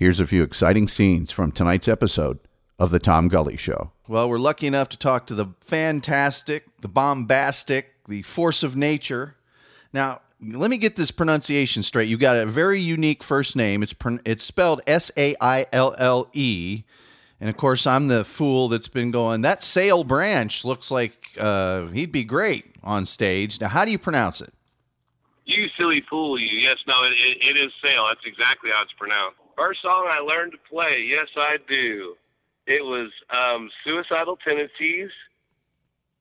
Here's a few exciting scenes from tonight's episode of The Tom Gully Show. Well, we're lucky enough to talk to the fantastic, the bombastic, the force of nature. Now, let me get this pronunciation straight. You've got a very unique first name. It's spelled S-A-I-L-L-E. And, of course, I'm the fool that's been going, that Saille Branch looks like he'd be great on stage. Now, how do you pronounce it? You silly fool, you. Yes, no, it is Saille. That's exactly how it's pronounced. First song I learned to play, yes, I do. It was Suicidal Tendencies,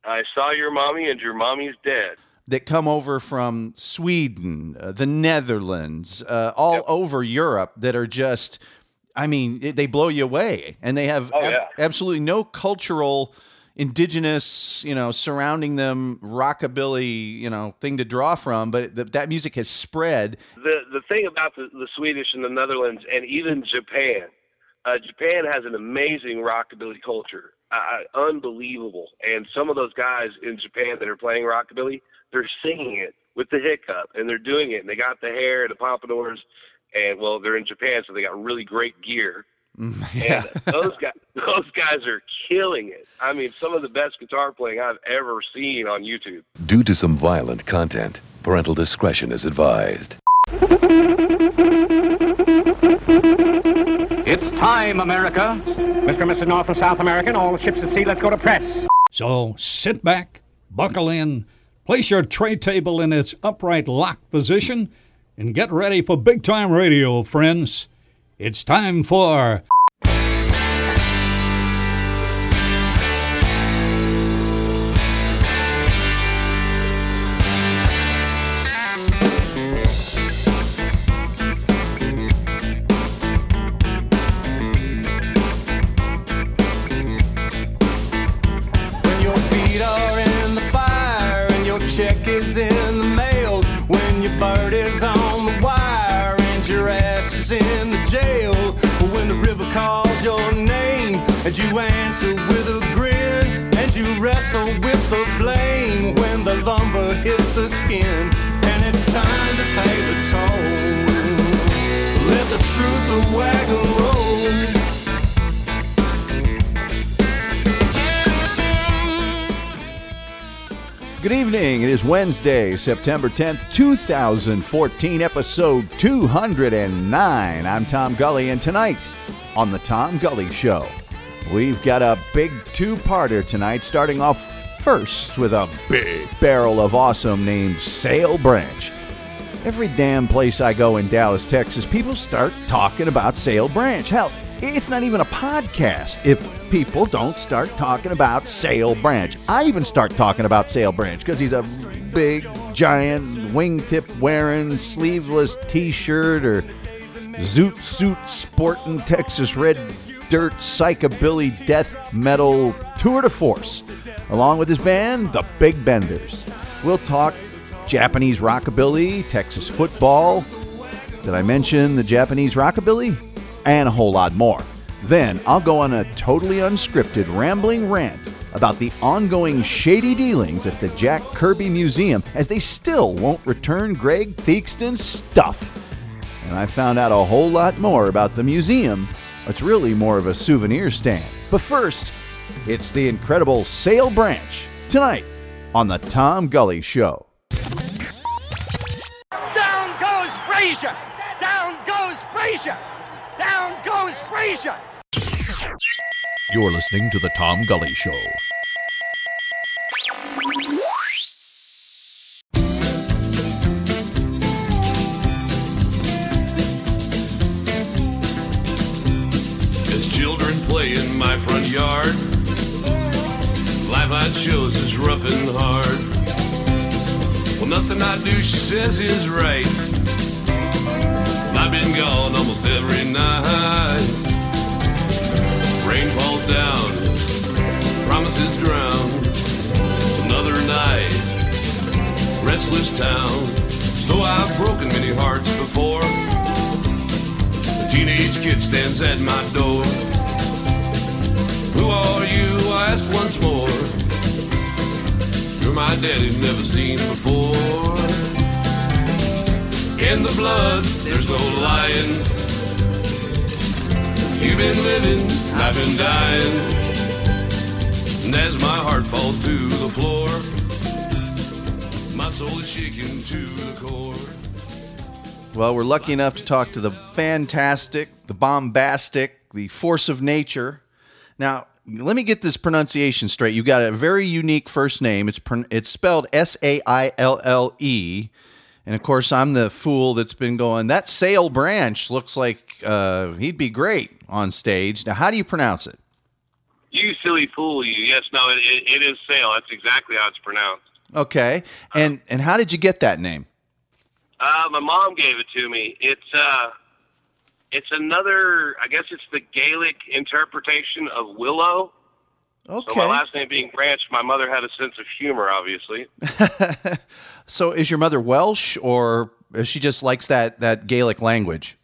I Saw Your Mommy and Your Mommy's Dead. That come over from Sweden, the Netherlands, all over Europe that are just... I mean, they blow you away, and they have absolutely no cultural, indigenous, surrounding them rockabilly, thing to draw from. But that music has spread. The thing about the Swedish and the Netherlands, and even Japan, Japan has an amazing rockabilly culture, unbelievable. And some of those guys in Japan that are playing rockabilly, they're singing it with the hiccup, and they're doing it, and they got the hair, the pompadours. And, well, they're in Japan, so they got really great gear. Yeah. And those guys are killing it. I mean, some of the best guitar playing I've ever seen on YouTube. Due to some violent content, parental discretion is advised. It's time, America. Mr. and Mrs. North and South American, all the ships at sea, let's go to press. So sit back, buckle in, place your tray table in its upright lock position, and get ready for big-time radio, friends. It's time for... When your feet are in the fire and your check is in the mail, when your bird is on... in the jail, when the river calls your name, and you answer with a grin, and you wrestle with the blame, when the lumber hits the skin, and it's time to pay the toll, let the truth the wagon roll. Good evening, it is Wednesday, September 10th, 2014, episode 209. I'm Tom Gully, and tonight on The Tom Gully Show, we've got a big two-parter tonight, starting off first with a big barrel of awesome named Saille Branch. Every damn place I go in Dallas, Texas, people start talking about Saille Branch. Hell, it's not even a podcast if people don't start talking about Saille Branch. I even start talking about Saille Branch because he's a big, giant, wingtip-wearing, sleeveless T-shirt or zoot suit sporting Texas red dirt psychobilly death metal tour de force, along with his band, the Big Benders. We'll talk Japanese rockabilly, Texas football. Did I mention the Japanese rockabilly? And a whole lot more. Then I'll go on a totally unscripted rambling rant about the ongoing shady dealings at the Jack Kirby Museum as they still won't return Greg Theakston's stuff. And I found out a whole lot more about the museum. It's really more of a souvenir stand. But first, it's the incredible Saille Branch tonight on The Tom Gully Show. Down goes Frazier! Down goes Frazier! Down goes Frazier! You're listening to The Tom Gully Show. As children play in my front yard, life I chose is rough and hard. Well, nothing I do, she says, is right. I've been gone almost every night. Rain falls down, promises drown. Another night, restless town. So I've broken many hearts before. A teenage kid stands at my door. Who are you? I ask once more. You're my daddy, never seen before. In the blood, there's no lying. been living, I've been dying. And as my heart falls to the floor, my soul is shaken to the core. Well, we're lucky enough to talk to the fantastic, the bombastic, the force of nature. Now, let me get this pronunciation straight. You got a very unique first name. It's spelled Saille. And, of course, I'm the fool that's been going, that Saille Branch looks like he'd be great on stage. Now, how do you pronounce it? You silly fool, you. Yes, no, it is Saille. That's exactly how it's pronounced. Okay. And how did you get that name? My mom gave it to me. It's another, I guess it's the Gaelic interpretation of willow. Okay. So my last name being Branch, my mother had a sense of humor, obviously. So is your mother Welsh, or she just likes that Gaelic language?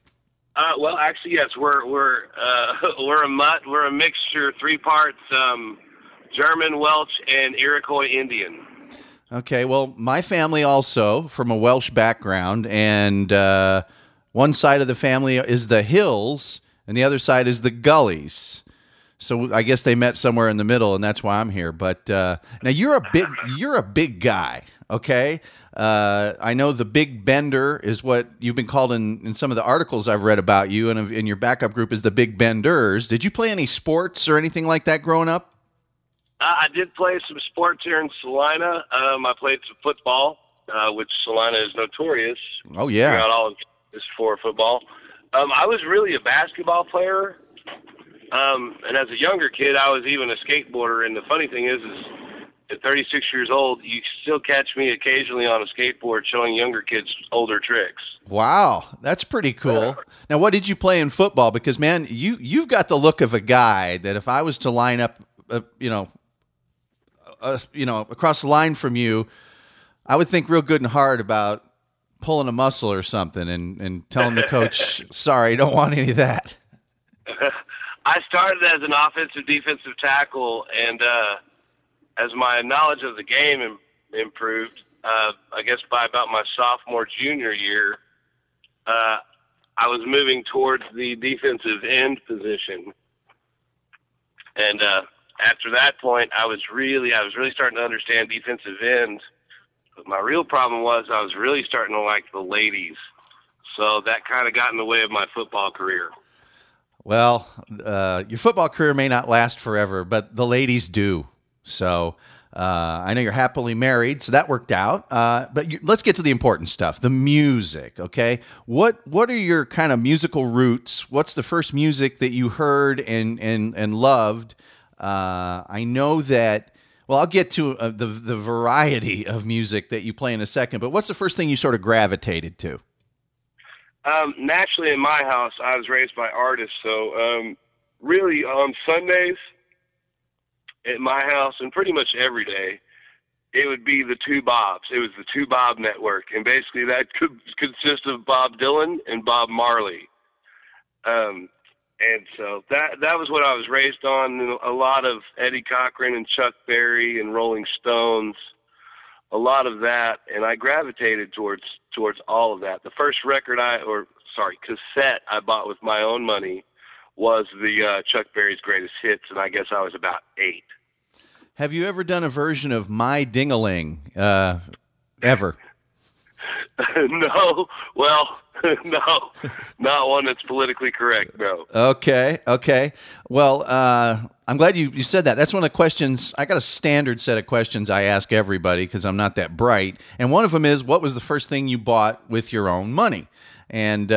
Well, actually, yes. We're a mutt. We're a mixture, 3 parts German, Welsh, and Iroquois Indian. Okay, well, my family also from a Welsh background, and one side of the family is the hills, and the other side is the gullies. So I guess they met somewhere in the middle, and that's why I'm here. But now you're a big guy, okay? I know the big bender is what you've been called in some of the articles I've read about you, and in your backup group is the big benders. Did you play any sports or anything like that growing up? I did play some sports here in Salina. I played some football, which Salina is notorious. Oh, yeah. Throughout all of this for football. I was really a basketball player. And as a younger kid, I was even a skateboarder. And the funny thing is at 36 years old, you still catch me occasionally on a skateboard showing younger kids older tricks. Wow, that's pretty cool. Now, what did you play in football? Because, man, you've got the look of a guy that if I was to line up, across the line from you, I would think real good and hard about pulling a muscle or something and telling the coach, sorry, don't want any of that. I started as an offensive defensive tackle, and as my knowledge of the game improved, I guess by about my junior year, I was moving towards the defensive end position. And after that point, I was really starting to understand defensive end. But my real problem was I was really starting to like the ladies. So that kind of got in the way of my football career. Well, your football career may not last forever, but the ladies do. So I know you're happily married, so that worked out. But let's get to the important stuff, the music, okay? What are your kind of musical roots? What's the first music that you heard and loved? I know that, well, I'll get to the variety of music that you play in a second, but what's the first thing you sort of gravitated to? Naturally, in my house, I was raised by artists, so really on Sundays at my house and pretty much every day, it would be the Two Bobs. It was the Two Bob Network, and basically that could consist of Bob Dylan and Bob Marley. And so that was what I was raised on, a lot of Eddie Cochran and Chuck Berry and Rolling Stones. A lot of that, and I gravitated towards all of that. The first cassette I bought with my own money was the Chuck Berry's Greatest Hits, and I guess I was about 8. Have you ever done a version of My Ding-a-Ling, ever? No. Well, no. Not one that's politically correct, no. Okay. Well, I'm glad you said that. That's one of the questions. I got a standard set of questions I ask everybody because I'm not that bright. And one of them is, what was the first thing you bought with your own money? And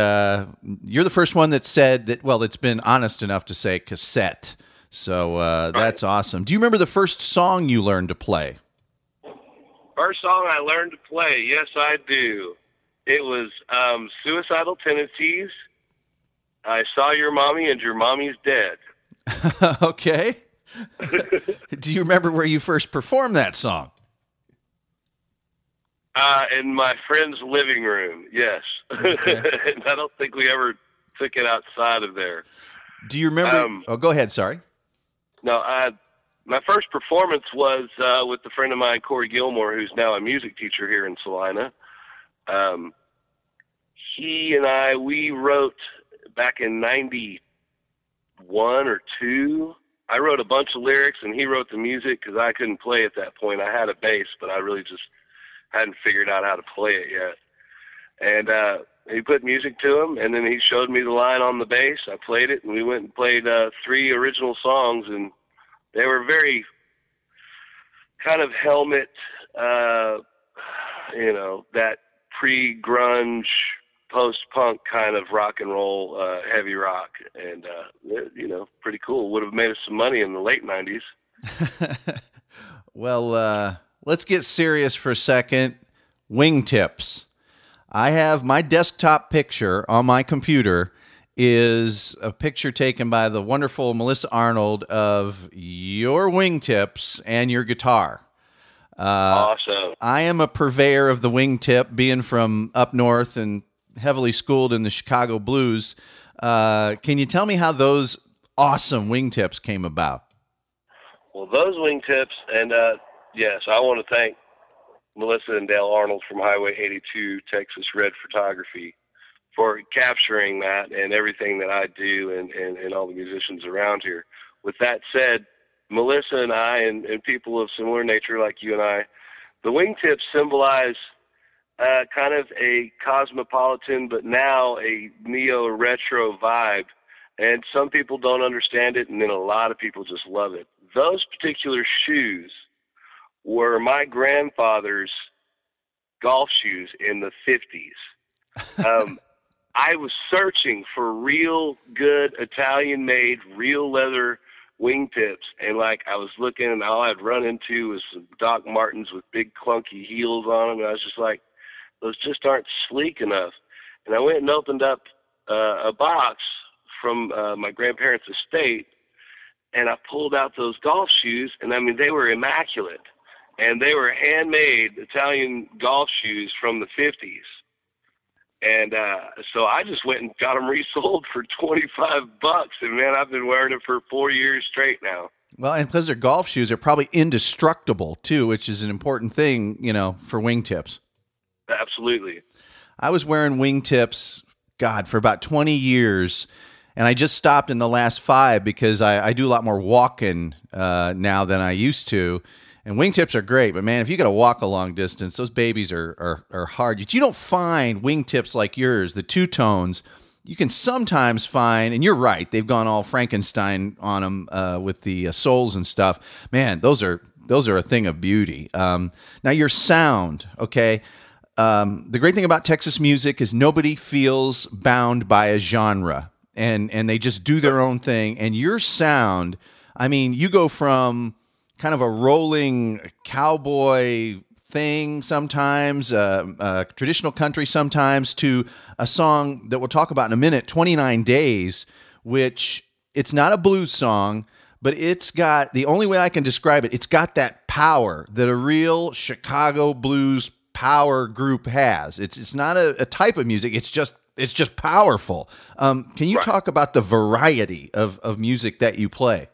you're the first one that said that, well, it's been honest enough to say cassette. So that's awesome. Do you remember the first song you learned to play? First song I learned to play, yes, I do. It was Suicidal Tendencies, I Saw Your Mommy and Your Mommy's Dead. Okay. Do you remember where you first performed that song? In my friend's living room, yes. Okay. And I don't think we ever took it outside of there. Do you remember? Oh, go ahead, sorry. No, my first performance was with a friend of mine, Corey Gilmore, who's now a music teacher here in Salina. He and I, we wrote back in 91, one or two. I wrote a bunch of lyrics and he wrote the music because I couldn't play at that point. I had a bass, but I really just hadn't figured out how to play it yet. And he put music to him, and then he showed me the line on the bass. I played it, and we went and played three original songs, and they were very kind of Helmet, you know, that pre-grunge, post-punk kind of rock and roll, heavy rock, and you know, pretty cool. Would have made us some money in the late 90s. Well, let's get serious for a second. Wingtips. I have my desktop picture on my computer is a picture taken by the wonderful Melissa Arnold of your wingtips and your guitar. Awesome. I am a purveyor of the wingtip, being from up north and heavily schooled in the Chicago blues. Can you tell me how those awesome wingtips came about? Well, those wingtips, and yes, I want to thank Melissa and Dale Arnold from Highway 82 Texas Red Photography for capturing that and everything that I do, and all the musicians around here. With that said, Melissa and I, and people of similar nature like you and I, the wingtips symbolize kind of a cosmopolitan, but now a neo-retro vibe. And some people don't understand it, and then a lot of people just love it. Those particular shoes were my grandfather's golf shoes in the 50s. I was searching for real good Italian-made, real leather wingtips, and like I was looking, and all I'd run into was some Doc Martens with big clunky heels on them, and I was just like, those just aren't sleek enough. And I went and opened up a box from my grandparents' estate, and I pulled out those golf shoes, and I mean, they were immaculate. And they were handmade Italian golf shoes from the 50s. And so I just went and got them resold for $25. And, man, I've been wearing them for 4 years straight now. Well, and because they're golf shoes, they're probably indestructible, too, which is an important thing, you know, for wingtips. Absolutely. I was wearing wingtips, God, for about 20 years. And I just stopped in the last 5 because I do a lot more walking now than I used to. And wingtips are great, but man, if you got to walk a long distance, those babies are hard. You don't find wingtips like yours, the two-tones. You can sometimes find, and you're right, they've gone all Frankenstein on them with the soles and stuff. Man, those are a thing of beauty. Now your sound, okay? The great thing about Texas music is nobody feels bound by a genre, and they just do their own thing. And your sound, I mean, you go from kind of a rolling cowboy thing sometimes, traditional country sometimes, to a song that we'll talk about in a minute, 29 Days, which it's not a blues song, but it's got, the only way I can describe it, it's got that power that a real Chicago blues power group has. It's not a type of music, it's just powerful. Can you right. talk about the variety of music that you play?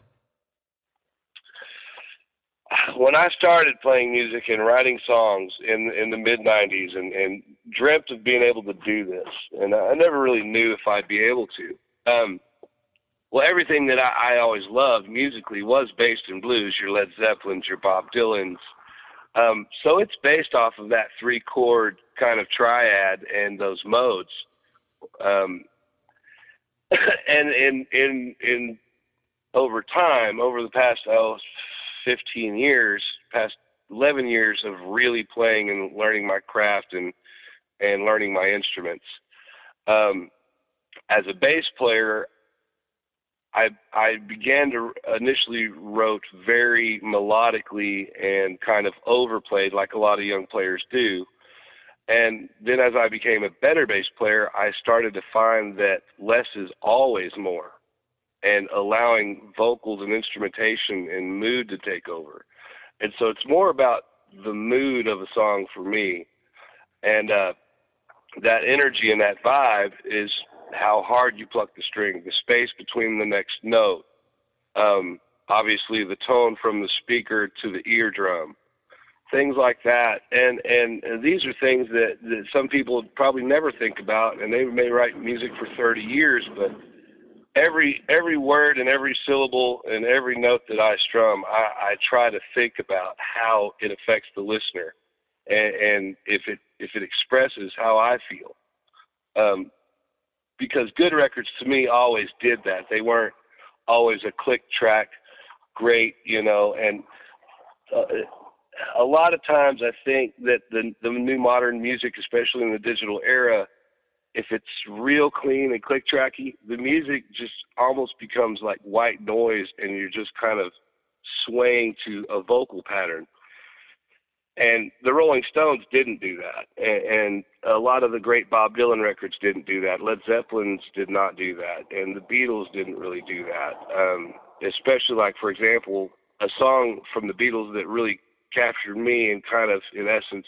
When I started playing music and writing songs in the mid 90s and dreamt of being able to do this, and I never really knew if I'd be able to. Well, everything that I always loved musically was based in blues, your Led Zeppelins, your Bob Dylans. So it's based off of that 3-chord kind of triad and those modes. And in over time, over the past, 15 years, past 11 years of really playing and learning my craft and learning my instruments. As a bass player, I began to initially wrote very melodically and kind of overplayed like a lot of young players do. And then as I became a better bass player, I started to find that less is always more, and allowing vocals and instrumentation and mood to take over. And so it's more about the mood of a song for me. And that energy and that vibe is how hard you pluck the string, the space between the next note, obviously the tone from the speaker to the eardrum, things like that. And these are things that some people probably never think about, and they may write music for 30 years, but every word and every syllable and every note that I strum, I try to think about how it affects the listener, and if it expresses how I feel. Because good records to me always did that. They weren't always a click track, great, and a lot of times I think that the new modern music, especially in the digital era, if it's real clean and click tracky, the music just almost becomes like white noise, and you're just kind of swaying to a vocal pattern. And the Rolling Stones didn't do that. And a lot of the great Bob Dylan records didn't do that. Led Zeppelin's did not do that. And the Beatles didn't really do that. Especially like, for example, a song from the Beatles that really captured me and kind of, in essence,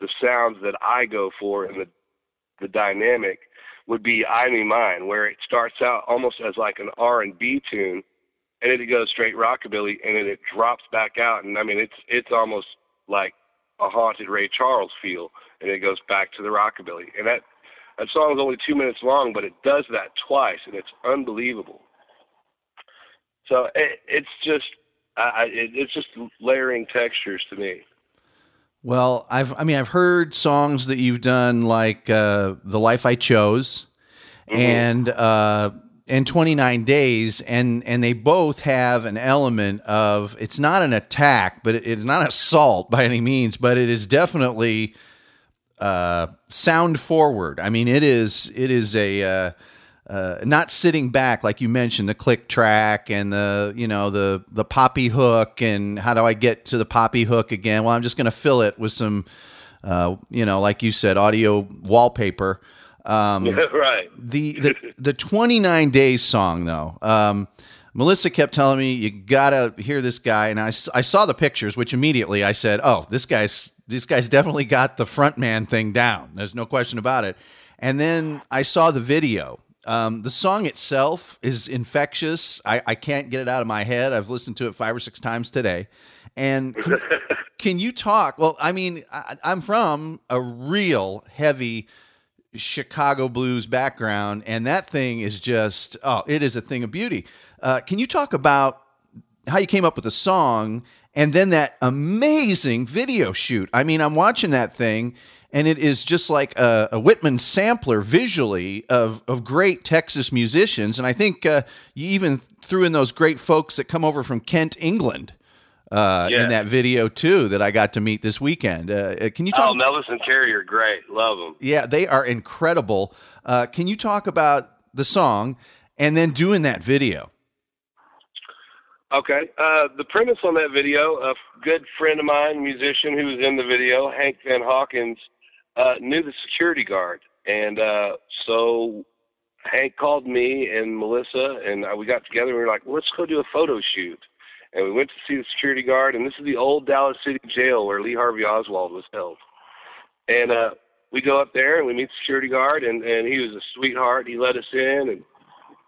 the sounds that I go for and the dynamic would be I Me Mine, where it starts out almost as like an R&B tune, and then it goes straight rockabilly, and then it drops back out. And I mean, it's almost like a haunted Ray Charles feel, and it goes back to the rockabilly. And that song is only 2 minutes long, but it does that twice, and it's unbelievable. So it's just layering textures to me. Well, I've heard songs that you've done, like The Life I Chose, mm-hmm. and 29 Days, and they both have an element of, it's not an attack, but it's not assault by any means, but it is definitely sound forward. I mean, it is a not sitting back, like you mentioned, the click track and the poppy hook, and how do I get to the poppy hook again? Well, I'm just going to fill it with some, like you said, audio wallpaper. Right. The 29 Days song, though, Melissa kept telling me, you gotta hear this guy. And I saw the pictures, which immediately I said, oh, this guy's definitely got the front man thing down. There's no question about it. And then I saw the video. The song itself is infectious. I can't get it out of my head. I've listened to it 5 or 6 times today. And can you talk? Well, I mean, I'm from a real heavy Chicago blues background, and that thing is just, it is a thing of beauty. Can you talk about how you came up with the song and then that amazing video shoot? I mean, I'm watching that thing, and it is just like a Whitman sampler visually of great Texas musicians. And I think you even threw in those great folks that come over from Kent, England, in that video, too, that I got to meet this weekend. Can you talk? Oh, Melvis and Carey are great. Love them. Yeah, they are incredible. Can you talk about the song and then doing that video? Okay. The premise on that video, a good friend of mine, musician who was in the video, Hank Van Hawkins, knew the security guard, and so Hank called me and Melissa, and we got together, and we were like, let's go do a photo shoot, and we went to see the security guard, and this is the old Dallas City Jail where Lee Harvey Oswald was held, and we go up there, and we meet the security guard, and he was a sweetheart. He let us in and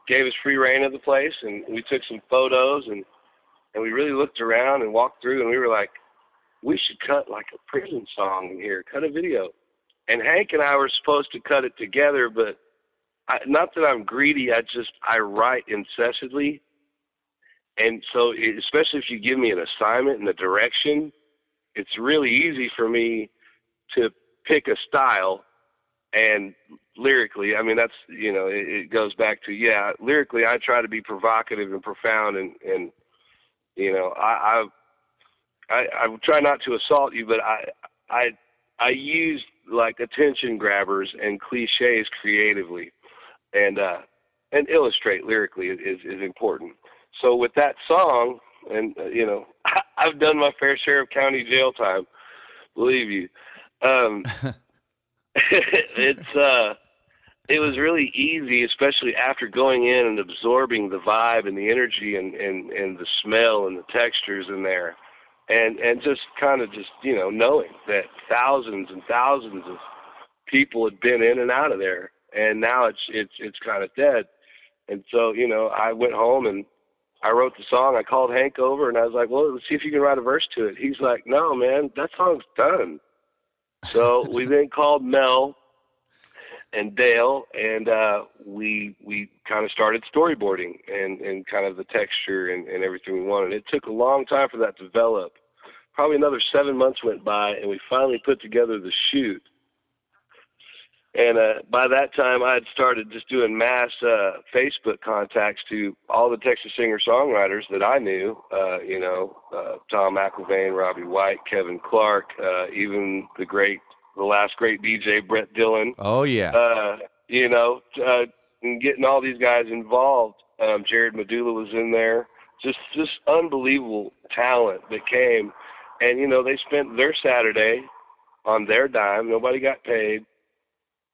gave us free reign of the place, and we took some photos, and we really looked around and walked through, and we were like, we should cut like a prison song in here, cut a video. And Hank and I were supposed to cut it together, but not that I'm greedy. I write incessantly. And so, especially if you give me an assignment and a direction, it's really easy for me to pick a style. And lyrically, I mean, that's, it goes back to, lyrically, I try to be provocative and profound. And I try not to assault you, but I use like attention grabbers and cliches creatively, and illustrate lyrically is important. So with that song, and I've done my fair share of county jail time, believe you. It was really easy, especially after going in and absorbing the vibe and the energy and the smell and the textures in there. And just kind of just, knowing that thousands and thousands of people had been in and out of there, and now it's kind of dead. And so, I went home and I wrote the song. I called Hank over and I was like, well, let's see if you can write a verse to it. He's like, no, man, that song's done. So we then called Mel and Dale, and we kind of started storyboarding and kind of the texture and everything we wanted. It took a long time for that to develop. Probably another 7 months went by, and we finally put together the shoot. And by that time, I had started just doing mass Facebook contacts to all the Texas singer-songwriters that I knew, Tom McElvain, Robbie White, Kevin Clark, even the last great DJ, Brett Dillon. Oh, yeah. And getting all these guys involved. Jared Medula was in there. Just unbelievable talent that came. And, they spent their Saturday on their dime. Nobody got paid.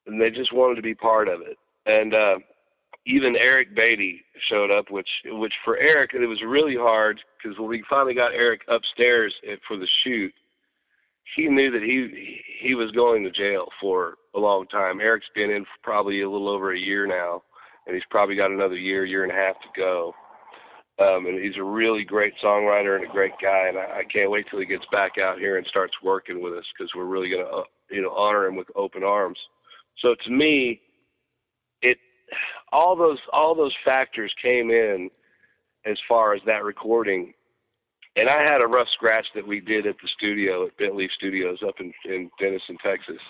And they just wanted to be part of it. And even Eric Beatty showed up, which for Eric, it was really hard because when we finally got Eric upstairs for the shoot, he knew that he was going to jail for a long time. Eric's been in for probably a little over a year now, and he's probably got another year and a half to go. And he's a really great songwriter and a great guy, and I can't wait till he gets back out here and starts working with us because we're really going to honor him with open arms. So to me, all those factors came in as far as that recording. And I had a rough scratch that we did at the studio at Bentley Studios up in Denison, Texas.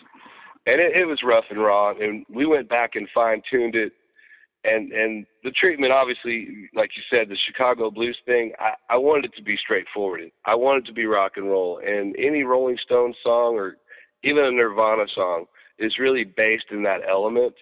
And it was rough and raw. And we went back and fine tuned it. And the treatment, obviously, like you said, the Chicago blues thing, I wanted it to be straightforward. I wanted it to be rock and roll. And any Rolling Stones song or even a Nirvana song is really based in that element.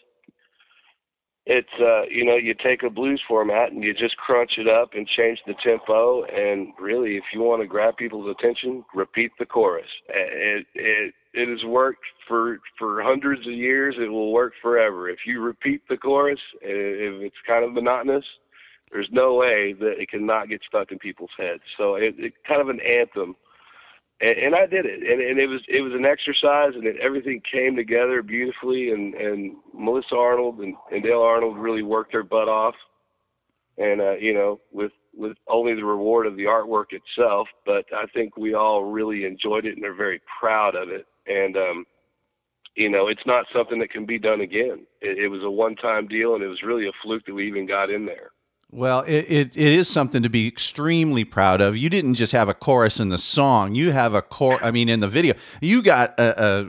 It's, you take a blues format and you just crunch it up and change the tempo. And really, if you want to grab people's attention, repeat the chorus. It has worked for hundreds of years. It will work forever. If you repeat the chorus, if it's kind of monotonous, there's no way that it cannot get stuck in people's heads. So it's kind of an anthem. And I did it, and it was an exercise, and everything came together beautifully. And Melissa Arnold and Dale Arnold really worked their butt off, and with only the reward of the artwork itself. But I think we all really enjoyed it, and are very proud of it. And it's not something that can be done again. It was a one-time deal, and it was really a fluke that we even got in there. Well, it is something to be extremely proud of. You didn't just have a chorus in the song; you have a chorus. I mean, in the video, you got a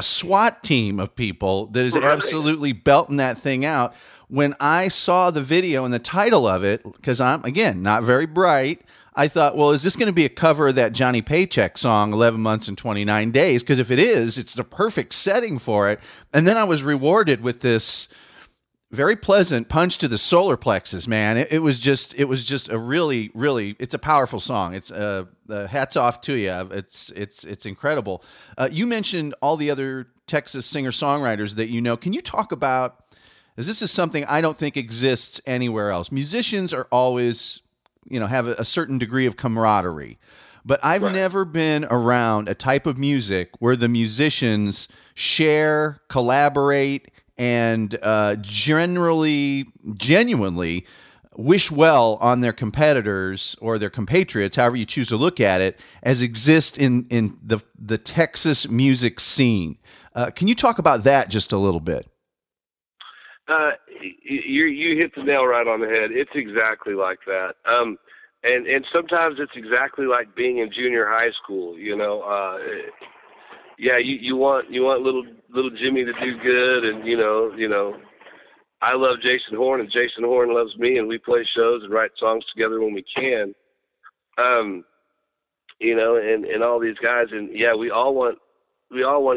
SWAT team of people that is absolutely belting that thing out. When I saw the video and the title of it, because I'm again not very bright, I thought, well, is this going to be a cover of that Johnny Paycheck song, 11 Months and 29 Days? Because if it is, it's the perfect setting for it. And then I was rewarded with this very pleasant punch to the solar plexus, man. It was just a really, really, it's a powerful song. It's hats off to you. It's incredible. You mentioned all the other Texas singer-songwriters that you know. Can you talk about, as this is something I don't think exists anywhere else. Musicians are always, have a certain degree of camaraderie. But I've never been around a type of music where the musicians share, collaborate, and genuinely wish well on their competitors or their compatriots, however you choose to look at it, as exist in the Texas music scene. Can you talk about that just a little bit? You hit the nail right on the head. It's exactly like that. And sometimes it's exactly like being in junior high school, Yeah, you want little Jimmy to do good, and I love Jason Horn, and Jason Horn loves me, and we play shows and write songs together when we can, and all these guys, and yeah, we all want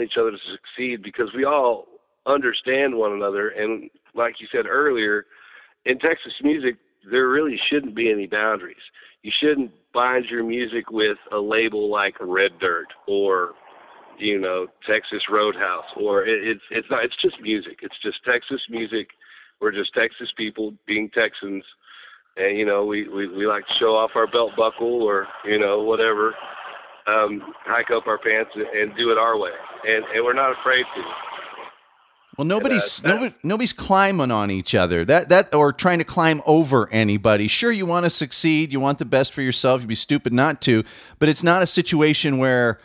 each other to succeed because we all understand one another, and like you said earlier, in Texas music, there really shouldn't be any boundaries. You shouldn't bind your music with a label like Red Dirt or Texas Roadhouse, or it's not, it's just music. It's just Texas music. We're just Texas people being Texans. And, we like to show off our belt buckle or, whatever, hike up our pants and do it our way. And we're not afraid to. Well, nobody's climbing on each other that or trying to climb over anybody. Sure, you want to succeed. You want the best for yourself. You'd be stupid not to, but it's not a situation where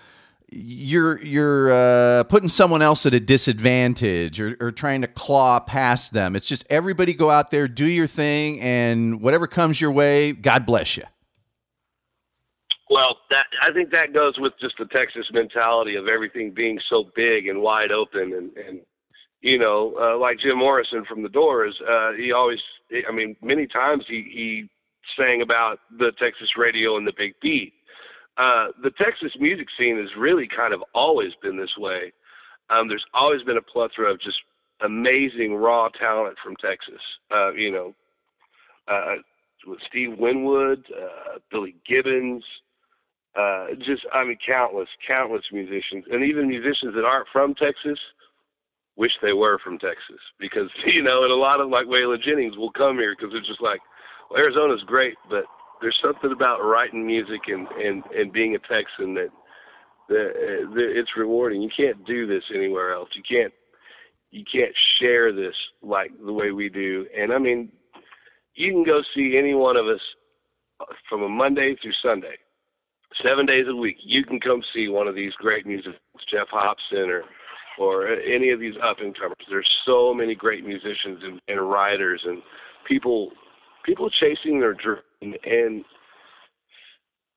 you're putting someone else at a disadvantage or trying to claw past them. It's just everybody go out there, do your thing, and whatever comes your way, God bless you. Well, I think that goes with just the Texas mentality of everything being so big and wide open. And you know, like Jim Morrison from The Doors, he always, I mean, many times he sang about the Texas radio and the big beat. The Texas music scene has really kind of always been this way. There's always been a plethora of just amazing raw talent from Texas. You know, with Steve Winwood, Billy Gibbons, just, I mean, countless musicians, and even musicians that aren't from Texas wish they were from Texas, because, you know, and a lot of like Waylon Jennings will come here because they're just like, well, Arizona's great, but there's something about writing music and being a Texan that it's rewarding. You can't do this anywhere else. You can't share this like the way we do. And I mean, you can go see any one of us from a Monday through Sunday, 7 days a week. You can come see one of these great musicians, Jeff Hobson or any of these up-and-comers. There's so many great musicians and writers and people chasing their dream. And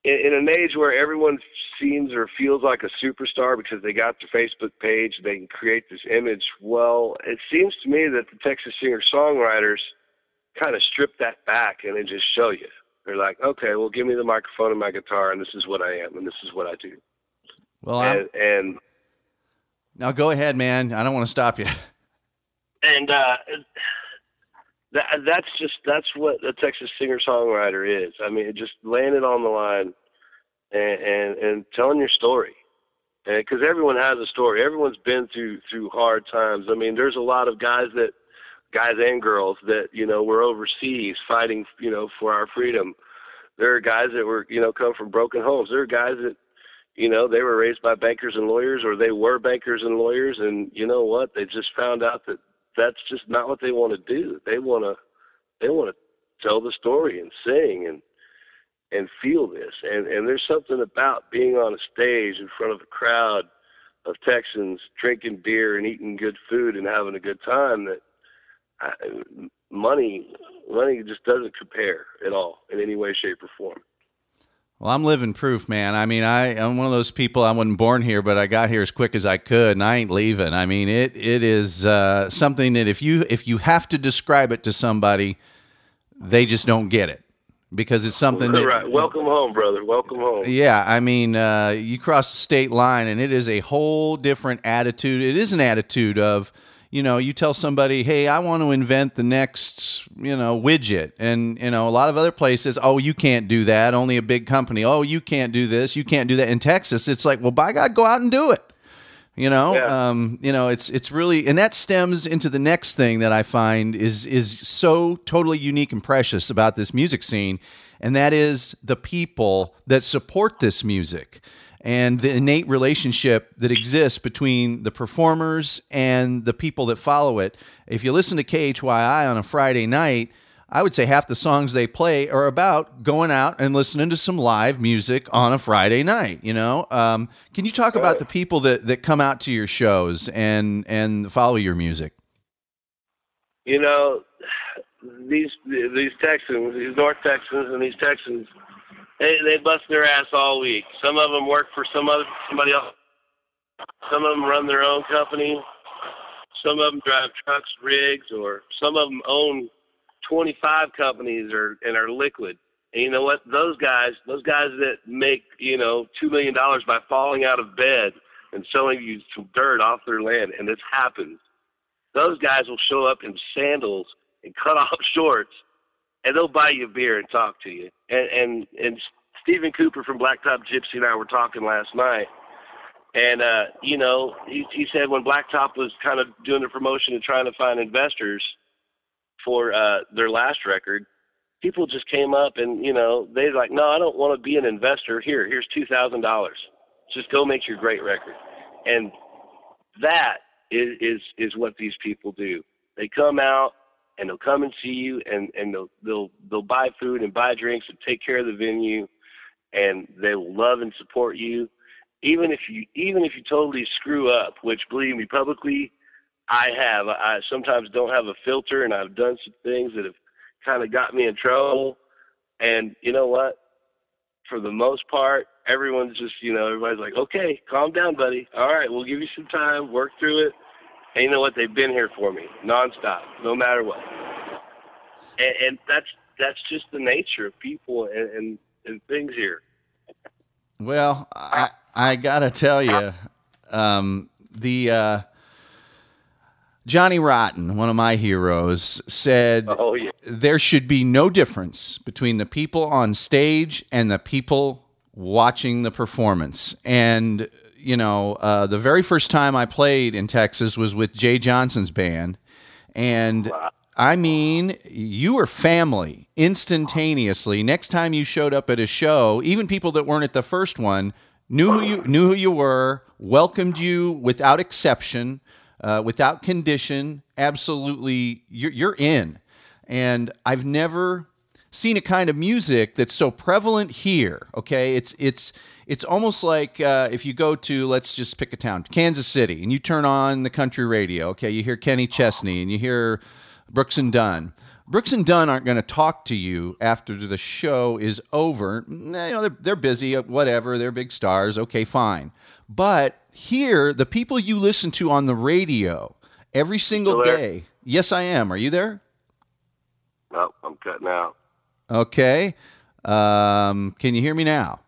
in an age where everyone seems or feels like a superstar because they got their Facebook page, they can create this image. Well, it seems to me that the Texas singer-songwriters kind of strip that back and they just show you. They're like, okay, well, give me the microphone and my guitar, and this is what I am, and this is what I do. Well, and now go ahead, man. I don't want to stop you. And that's what a Texas singer-songwriter is. I mean, just laying it on the line and telling your story, because everyone has a story. Everyone's been through hard times. I mean, there's a lot of guys and girls that, you know, were overseas fighting, you know, for our freedom. There are guys that were, you know, come from broken homes. There are guys that, you know, they were raised by bankers and lawyers, or they were bankers and lawyers. And you know what? They just found out that that's just not what they want to do. They want to tell the story and sing and feel this. And there's something about being on a stage in front of a crowd of Texans drinking beer and eating good food and having a good time that, money just doesn't compare at all in any way, shape, or form. Well, I'm living proof, man. I mean, I'm one of those people. I wasn't born here, but I got here as quick as I could, and I ain't leaving. I mean, it is something that if you have to describe it to somebody, they just don't get it, because it's something that... Right. Welcome home, brother. Welcome home. Yeah, I mean, you cross the state line, and it is a whole different attitude. It is an attitude of... You know, you tell somebody, hey, I want to invent the next, you know, widget. And, you know, a lot of other places, oh, you can't do that. Only a big company. Oh, you can't do this. You can't do that. In Texas, it's like, well, by God, go out and do it. You know, yeah. You know, it's really, and that stems into the next thing that I find is so totally unique and precious about this music scene. And that is the people that support this music, and the innate relationship that exists between the performers and the people that follow it. If you listen to KHYI on a Friday night, I would say half the songs they play are about going out and listening to some live music on a Friday night. You know, can you talk about the people that come out to your shows and follow your music? You know, these Texans, these North Texans, and these Texans, They bust their ass all week. Some of them work for somebody else. Some of them run their own company. Some of them drive trucks, rigs, or some of them own 25 companies and are liquid. And you know what? Those guys that make, you know, $2 million by falling out of bed and selling you some dirt off their land, and this happens, those guys will show up in sandals and cut off shorts, and they'll buy you a beer and talk to you. And Stephen Cooper from Blacktop Gypsy and I were talking last night. And, you know, he said when Blacktop was kind of doing the promotion and trying to find investors for their last record, people just came up and, you know, they're like, no, I don't want to be an investor. Here's $2,000. Just go make your great record. And that is what these people do. They come out, and they'll come and see you, and they'll buy food and buy drinks and take care of the venue, and they will love and support you. even if you totally screw up, which, believe me, publicly, I have. I sometimes don't have a filter, and I've done some things that have kind of got me in trouble. And you know what? For the most part, everyone's just, you know, everybody's like, okay, calm down, buddy. All right, we'll give you some time, work through it. And you know what? They've been here for me nonstop, no matter what. And that's just the nature of people and things here. Well, I gotta tell you, Johnny Rotten, one of my heroes, said, oh, yeah, there should be no difference between the people on stage and the people watching the performance. And, you know, the very first time I played in Texas was with Jay Johnson's band. And, wow, I mean, you were family instantaneously. Next time you showed up at a show, even people that weren't at the first one knew who you were, welcomed you without exception. Without condition, absolutely, you're in. And I've never seen a kind of music that's so prevalent here, okay? It's almost like if you go to, let's just pick a town, Kansas City, and you turn on the country radio, okay? You hear Kenny Chesney, and you hear Brooks and Dunn. Brooks and Dunn aren't going to talk to you after the show is over. You know, they're busy, whatever, they're big stars, okay, fine. But here, the people you listen to on the radio every single day. Yes, I am. Are you there? No, I'm cutting out. Okay. Can you hear me now?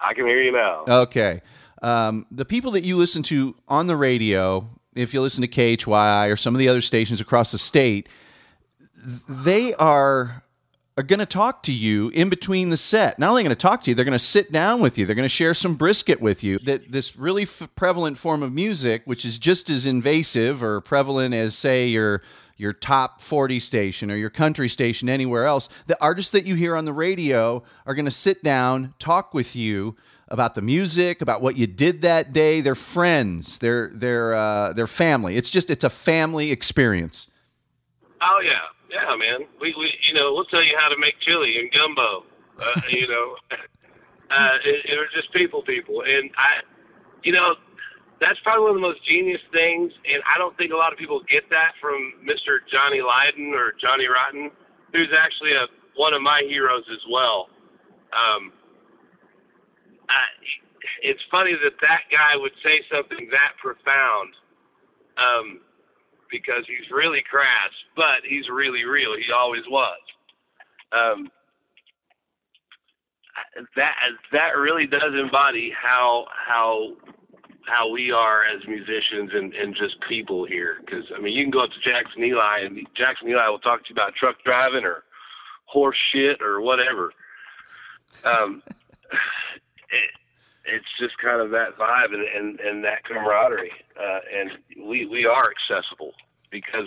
I can hear you now. Okay. The people that you listen to on the radio, if you listen to KHYI or some of the other stations across the state, they are going to talk to you in between the set. Not only going to talk to you, they're going to sit down with you. They're going to share some brisket with you. That this really prevalent form of music, which is just as invasive or prevalent as, say, your top 40 station or your country station anywhere else, the artists that you hear on the radio are going to sit down, talk with you about the music, about what you did that day. They're friends. They're family. It's a family experience. Oh, yeah. Yeah, man. We you know, we'll tell you how to make chili and gumbo. You know, we're just people. And I, you know, that's probably one of the most genius things. And I don't think a lot of people get that from Mr. Johnny Lydon or Johnny Rotten, who's actually one of my heroes as well. It's funny that guy would say something that profound. Because he's really crass, but he's really real. He always was. That really does embody how we are as musicians and just people here. Because, I mean, you can go up to Jackson Eli, and Jackson Eli will talk to you about truck driving or horse shit or whatever. It's just kind of that vibe and that camaraderie, and we are accessible because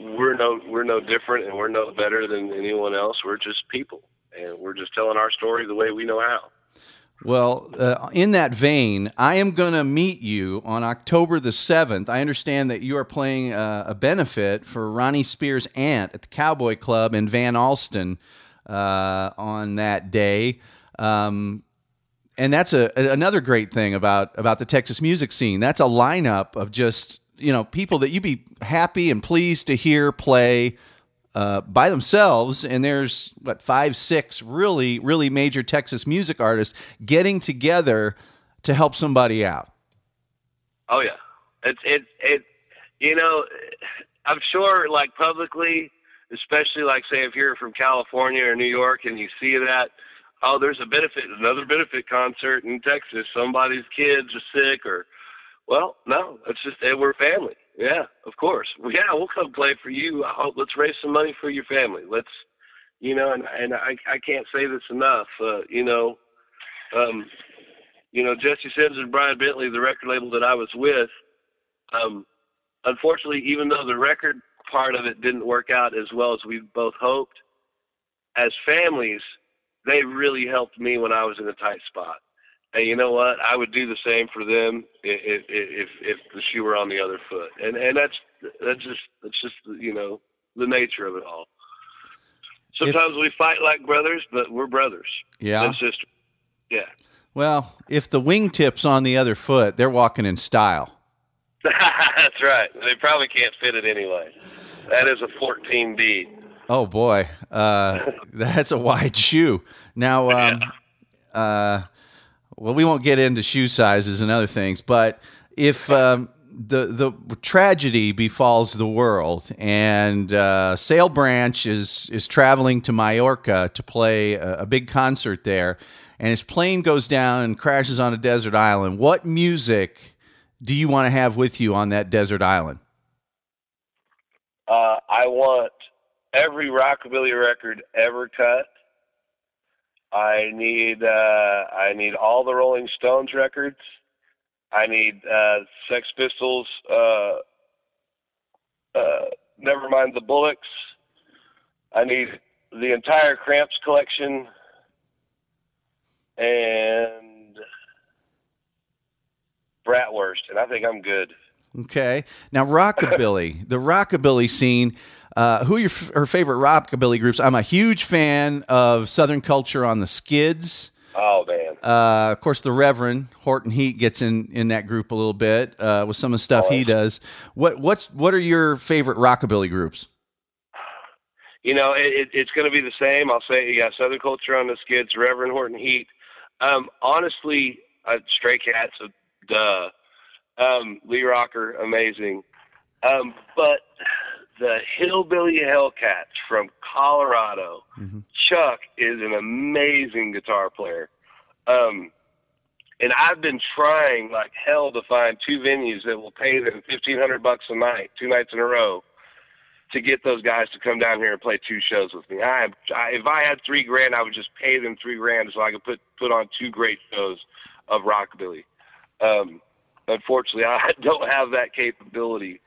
we're no different and we're no better than anyone else. We're just people, and we're just telling our story the way we know how. Well, in that vein, I am going to meet you on October the 7th. I understand that you are playing a benefit for Ronnie Spears' aunt at the Cowboy Club in Van Alston on that day. And that's another great thing about the Texas music scene. That's a lineup of just, you know, people that you'd be happy and pleased to hear play by themselves. And there's, 5-6 really, really major Texas music artists getting together to help somebody out. Oh, yeah. You know, I'm sure, publicly, especially, say, if you're from California or New York and you see that, oh, there's another benefit concert in Texas. Somebody's kids are sick no, it's just, we're family. Yeah, of course. Yeah, we'll come play for you. Let's raise some money for your family. Let's, you know, and I can't say this enough. Jesse Sims and Brian Bentley, the record label that I was with, unfortunately, even though the record part of it didn't work out as well as we both hoped, as families, they really helped me when I was in a tight spot. And you know what? I would do the same for them if the shoe were on the other foot. And that's just you know, the nature of it all. Sometimes we fight like brothers, but we're brothers. Yeah. And sisters. Yeah. Well, if the wingtip's on the other foot, they're walking in style. That's right. They probably can't fit it anyway. That is a 14 bead. Oh, boy. That's a wide shoe. Now, well, we won't get into shoe sizes and other things, but if the tragedy befalls the world and Saille Branch is traveling to Mallorca to play a big concert there, and his plane goes down and crashes on a desert island, what music do you want to have with you on that desert island? I want every rockabilly record ever cut. I need all the Rolling Stones records. I need Sex Pistols, never mind the Bullocks. I need the entire Cramps collection. And Bratwurst, and I think I'm good. Okay. Now, rockabilly, the rockabilly scene, who are her favorite rockabilly groups? I'm a huge fan of Southern Culture on the Skids. Oh, man. Of course, the Reverend Horton Heat gets in that group a little bit with some of the stuff he does. What are your favorite rockabilly groups? You know, it's going to be the same. I'll say, yeah, Southern Culture on the Skids, Reverend Horton Heat. Honestly, Stray Cats, duh. Lee Rocker, amazing. But the Hillbilly Hellcats from Colorado, mm-hmm. Chuck is an amazing guitar player. And I've been trying like hell to find two venues that will pay them $1,500 a night, two nights in a row, to get those guys to come down here and play two shows with me. If I had $3,000, I would just pay them $3,000 so I could put on two great shows of rockabilly. Unfortunately, I don't have that capability,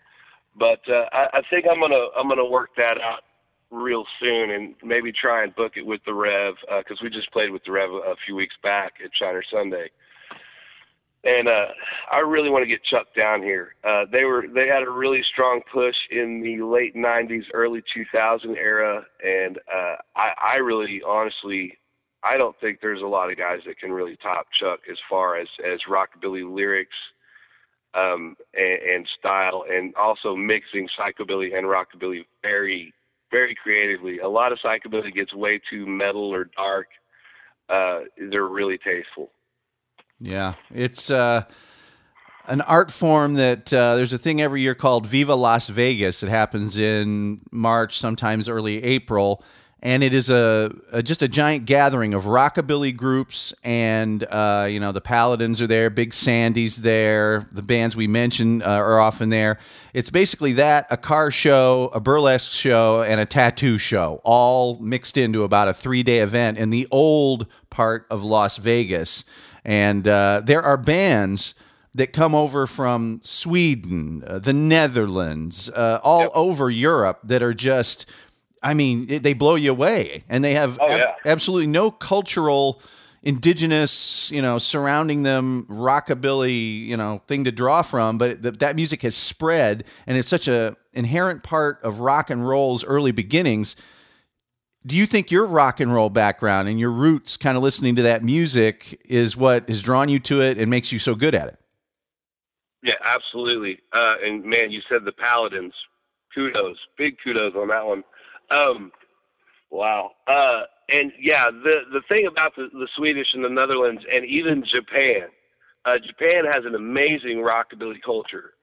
but I think I'm gonna work that out real soon and maybe try and book it with the Rev, because we just played with the Rev a few weeks back at Shiner Sunday, and I really want to get Chuck down here. They had a really strong push in the late '90s, early 2000 era, and I really honestly. I don't think there's a lot of guys that can really top Chuck as far as rockabilly lyrics and style, and also mixing psychobilly and rockabilly very, very creatively. A lot of psychobilly gets way too metal or dark. They're really tasteful. Yeah, it's an art form that there's a thing every year called Viva Las Vegas. It happens in March, sometimes early April. And it is just a giant gathering of rockabilly groups, and the Paladins are there, Big Sandy's there, the bands we mentioned are often there. It's basically that, a car show, a burlesque show, and a tattoo show, all mixed into about a 3-day event in the old part of Las Vegas. And there are bands that come over from Sweden, the Netherlands, all over Europe that are just... I mean, they blow you away, and they have absolutely no cultural, indigenous, surrounding them rockabilly, thing to draw from. But that music has spread, and it's such an inherent part of rock and roll's early beginnings. Do you think your rock and roll background and your roots, kind of listening to that music, is what has drawn you to it and makes you so good at it? Yeah, absolutely. And man, you said the Paladins. Kudos, big kudos on that one. Wow. And yeah, the thing about the Swedish and the Netherlands and even Japan, Japan has an amazing rockabilly culture,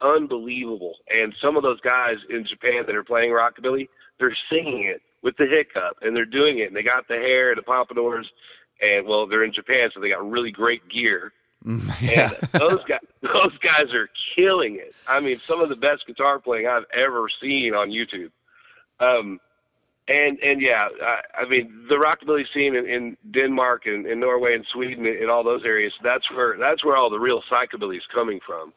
unbelievable. And some of those guys in Japan that are playing rockabilly, they're singing it with the hiccup, and they're doing it, and they got the hair and the pompadours, and well, they're in Japan, so they got really great gear. Yeah. And those guys are killing it. I mean, some of the best guitar playing I've ever seen on YouTube. I mean, the rockabilly scene in Denmark and in Norway and Sweden and all those areas, that's where all the real psychobilly is coming from.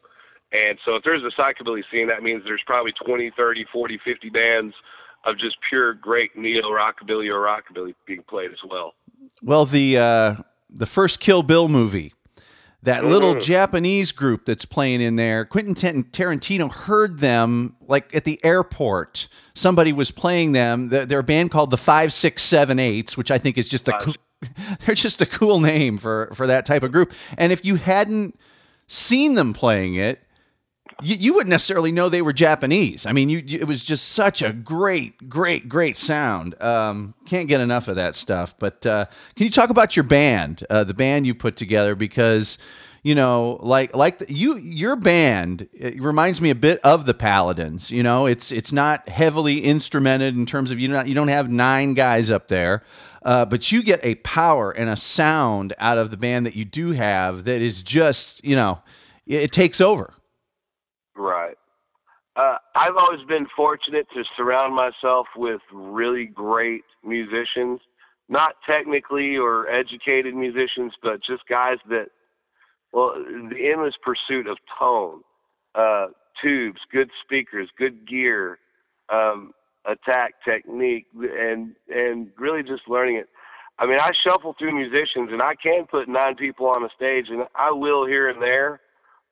And so if there's a psychobilly scene, that means there's probably 20, 30, 40, 50 bands of just pure great neo-rockabilly or rockabilly being played as well. Well, the first Kill Bill movie, that little Japanese group that's playing in there, Quentin Tarantino heard them like at the airport. Somebody was playing them. They're a band called the 5, 6, 7, 8s, which I think is just a they're just a cool name for that type of group. And if you hadn't seen them playing it, you wouldn't necessarily know they were Japanese. I mean, it was just such a great, great, great sound. Can't get enough of that stuff. But can you talk about your band, the band you put together? Because, you know, your band, it reminds me a bit of the Paladins. You know, it's not heavily instrumented in terms of you don't have nine guys up there. But you get a power and a sound out of the band that you do have that is just, you know, it takes over. Right. I've always been fortunate to surround myself with really great musicians, not technically or educated musicians, but just guys that, well, the endless pursuit of tone, tubes, good speakers, good gear, attack technique, and really just learning it. I mean, I shuffle through musicians, and I can put nine people on a stage, and I will here and there,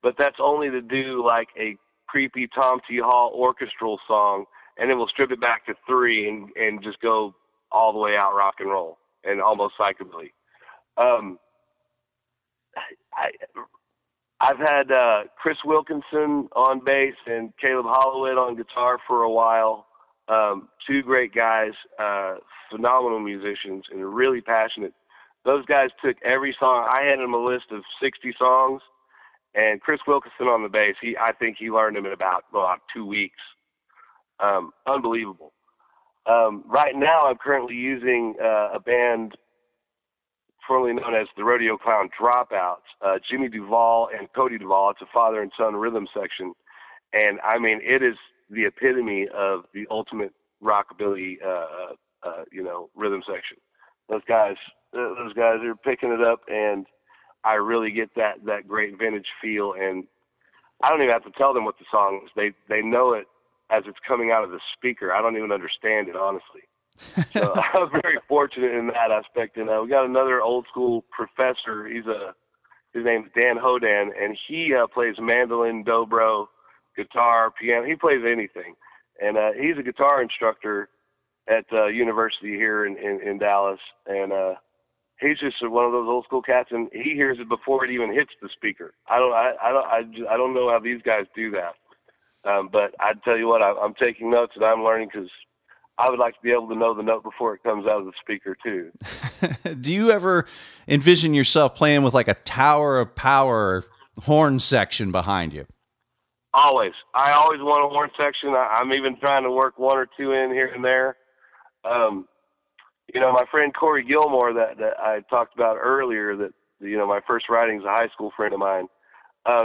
but that's only to do like a creepy Tom T. Hall orchestral song, and then we'll strip it back to three and just go all the way out rock and roll and almost psychedelically. I've had Chris Wilkinson on bass and Caleb Holloway on guitar for a while. Two great guys, phenomenal musicians, and really passionate. Those guys took every song. I handed them a list of 60 songs. And Chris Wilkinson on the bass, I think he learned him in about 2 weeks. Unbelievable. Right now, I'm currently using a band formerly known as the Rodeo Clown Dropouts, Jimmy Duvall and Cody Duvall. It's a father and son rhythm section. And, I mean, it is the epitome of the ultimate rockabilly, rhythm section. Those guys are picking it up, and I really get that great vintage feel, and I don't even have to tell them what the song is. They know it as it's coming out of the speaker. I don't even understand it, honestly. So I was very fortunate in that aspect. And we got another old school professor. His name's Dan Hodan, and he plays mandolin, dobro, guitar, piano. He plays anything. And he's a guitar instructor at university here in Dallas. And, he's just one of those old school cats, and he hears it before it even hits the speaker. I don't know how these guys do that. But I tell you what, I'm taking notes and I'm learning, because I would like to be able to know the note before it comes out of the speaker too. Do you ever envision yourself playing with like a Tower of Power horn section behind you? Always. I always want a horn section. I'm even trying to work one or two in here and there. You know, my friend Corey Gilmore that I talked about earlier, that, you know, my first writing is a high school friend of mine.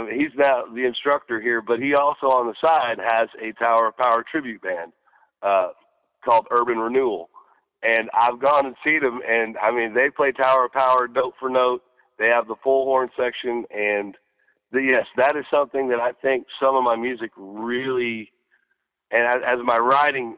He's now the instructor here, but he also on the side has a Tower of Power tribute band called Urban Renewal. And I've gone and seen them, and, I mean, they play Tower of Power note for note. They have the full horn section. And, yes, that is something that I think some of my music really, and as my writing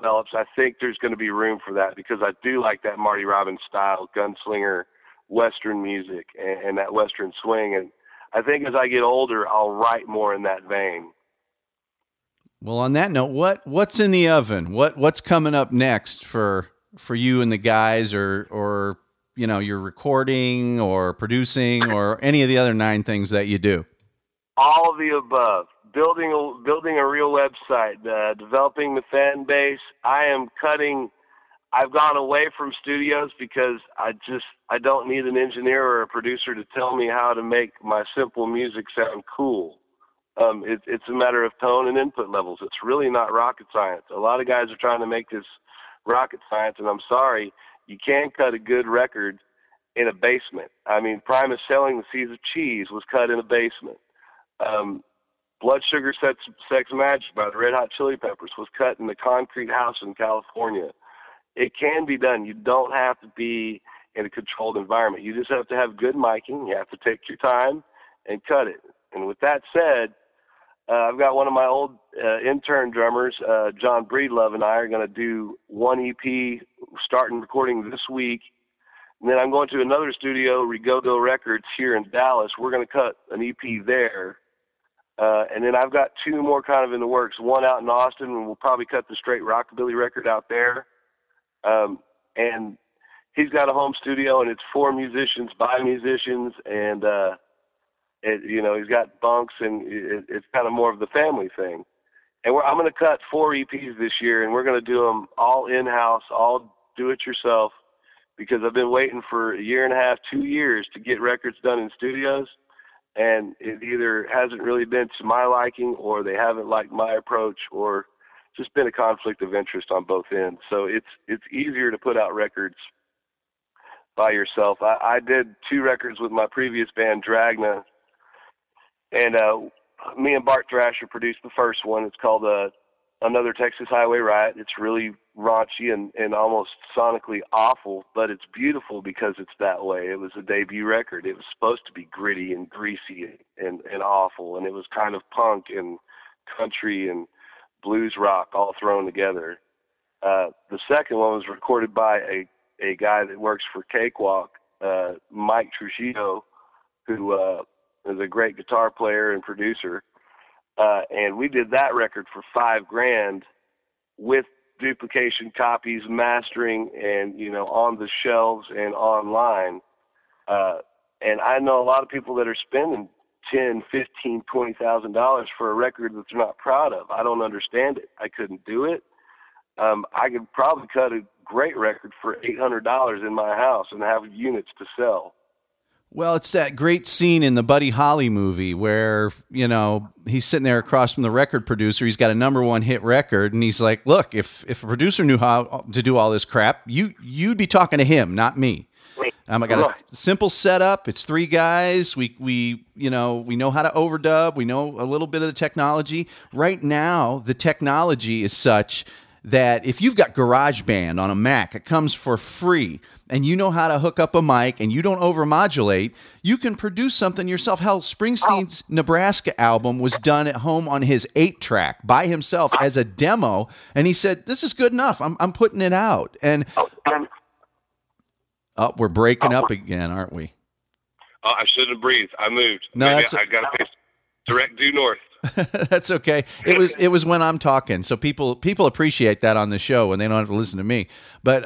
develops, I think there's going to be room for that, because I do like that Marty Robbins style gunslinger Western music and that Western swing. And I think as I get older, I'll write more in that vein. Well, on that note, what's in the oven? What's coming up next for you and the guys, or, you know, you're recording or producing or any of the other nine things that you do? All of the above. Building a real website, developing the fan base. I've gone away from studios because I don't need an engineer or a producer to tell me how to make my simple music sound cool. It's a matter of tone and input levels. It's really not rocket science. A lot of guys are trying to make this rocket science, and I'm sorry, you can cut a good record in a basement. I mean, Primus Selling the Seeds of Cheese was cut in a basement. Blood Sugar Sex Magic by the Red Hot Chili Peppers was cut in a concrete house in California. It can be done. You don't have to be in a controlled environment. You just have to have good miking. You have to take your time and cut it. And with that said, I've got one of my old intern drummers, John Breedlove, and I are going to do one EP starting recording this week. And then I'm going to another studio, Regogo Records, here in Dallas. We're going to cut an EP there. And then I've got two more kind of in the works, one out in Austin, and we'll probably cut the straight rockabilly record out there. And he's got a home studio, and it's for musicians by musicians, and he's got bunks, and it's kind of more of the family thing. And I'm going to cut 4 EPs this year, and we're going to do them all in-house, all do-it-yourself, because I've been waiting for a year and a half, 2 years to get records done in studios, and it either hasn't really been to my liking, or they haven't liked my approach, or just been a conflict of interest on both ends. So it's easier to put out records by yourself. I did 2 records with my previous band, Dragna, and me and Bart Thrasher produced the first one. It's called Another Texas Highway Riot. It's really raunchy and almost sonically awful, but it's beautiful because it's that way. It was a debut record. It was supposed to be gritty and greasy and awful, and it was kind of punk and country and blues rock all thrown together. The second one was recorded by a guy that works for Cakewalk, Mike Trujillo, who is a great guitar player and producer. And we did that record for $5,000 with duplication copies, mastering, and, on the shelves and online. And I know a lot of people that are spending $10,000, $15,000, $20,000 for a record that they're not proud of. I don't understand it. I couldn't do it. I could probably cut a great record for $800 in my house and have units to sell. Well, it's that great scene in the Buddy Holly movie where, he's sitting there across from the record producer. He's got a #1 hit record, and he's like, look, if a producer knew how to do all this crap, you'd be talking to him, not me. I got a simple setup. It's 3 guys. We know how to overdub. We know a little bit of the technology. Right now, the technology is such that if you've got GarageBand on a Mac, it comes for free, and you know how to hook up a mic and you don't overmodulate, you can produce something yourself. Hell, Springsteen's Nebraska album was done at home on his 8-track by himself as a demo, and he said, this is good enough. I'm putting it out. And we're breaking up again, aren't we? I shouldn't have breathed. I moved. No, I got to face direct due north. That's okay. It was when I'm talking. So people appreciate that on the show when they don't have to listen to me. But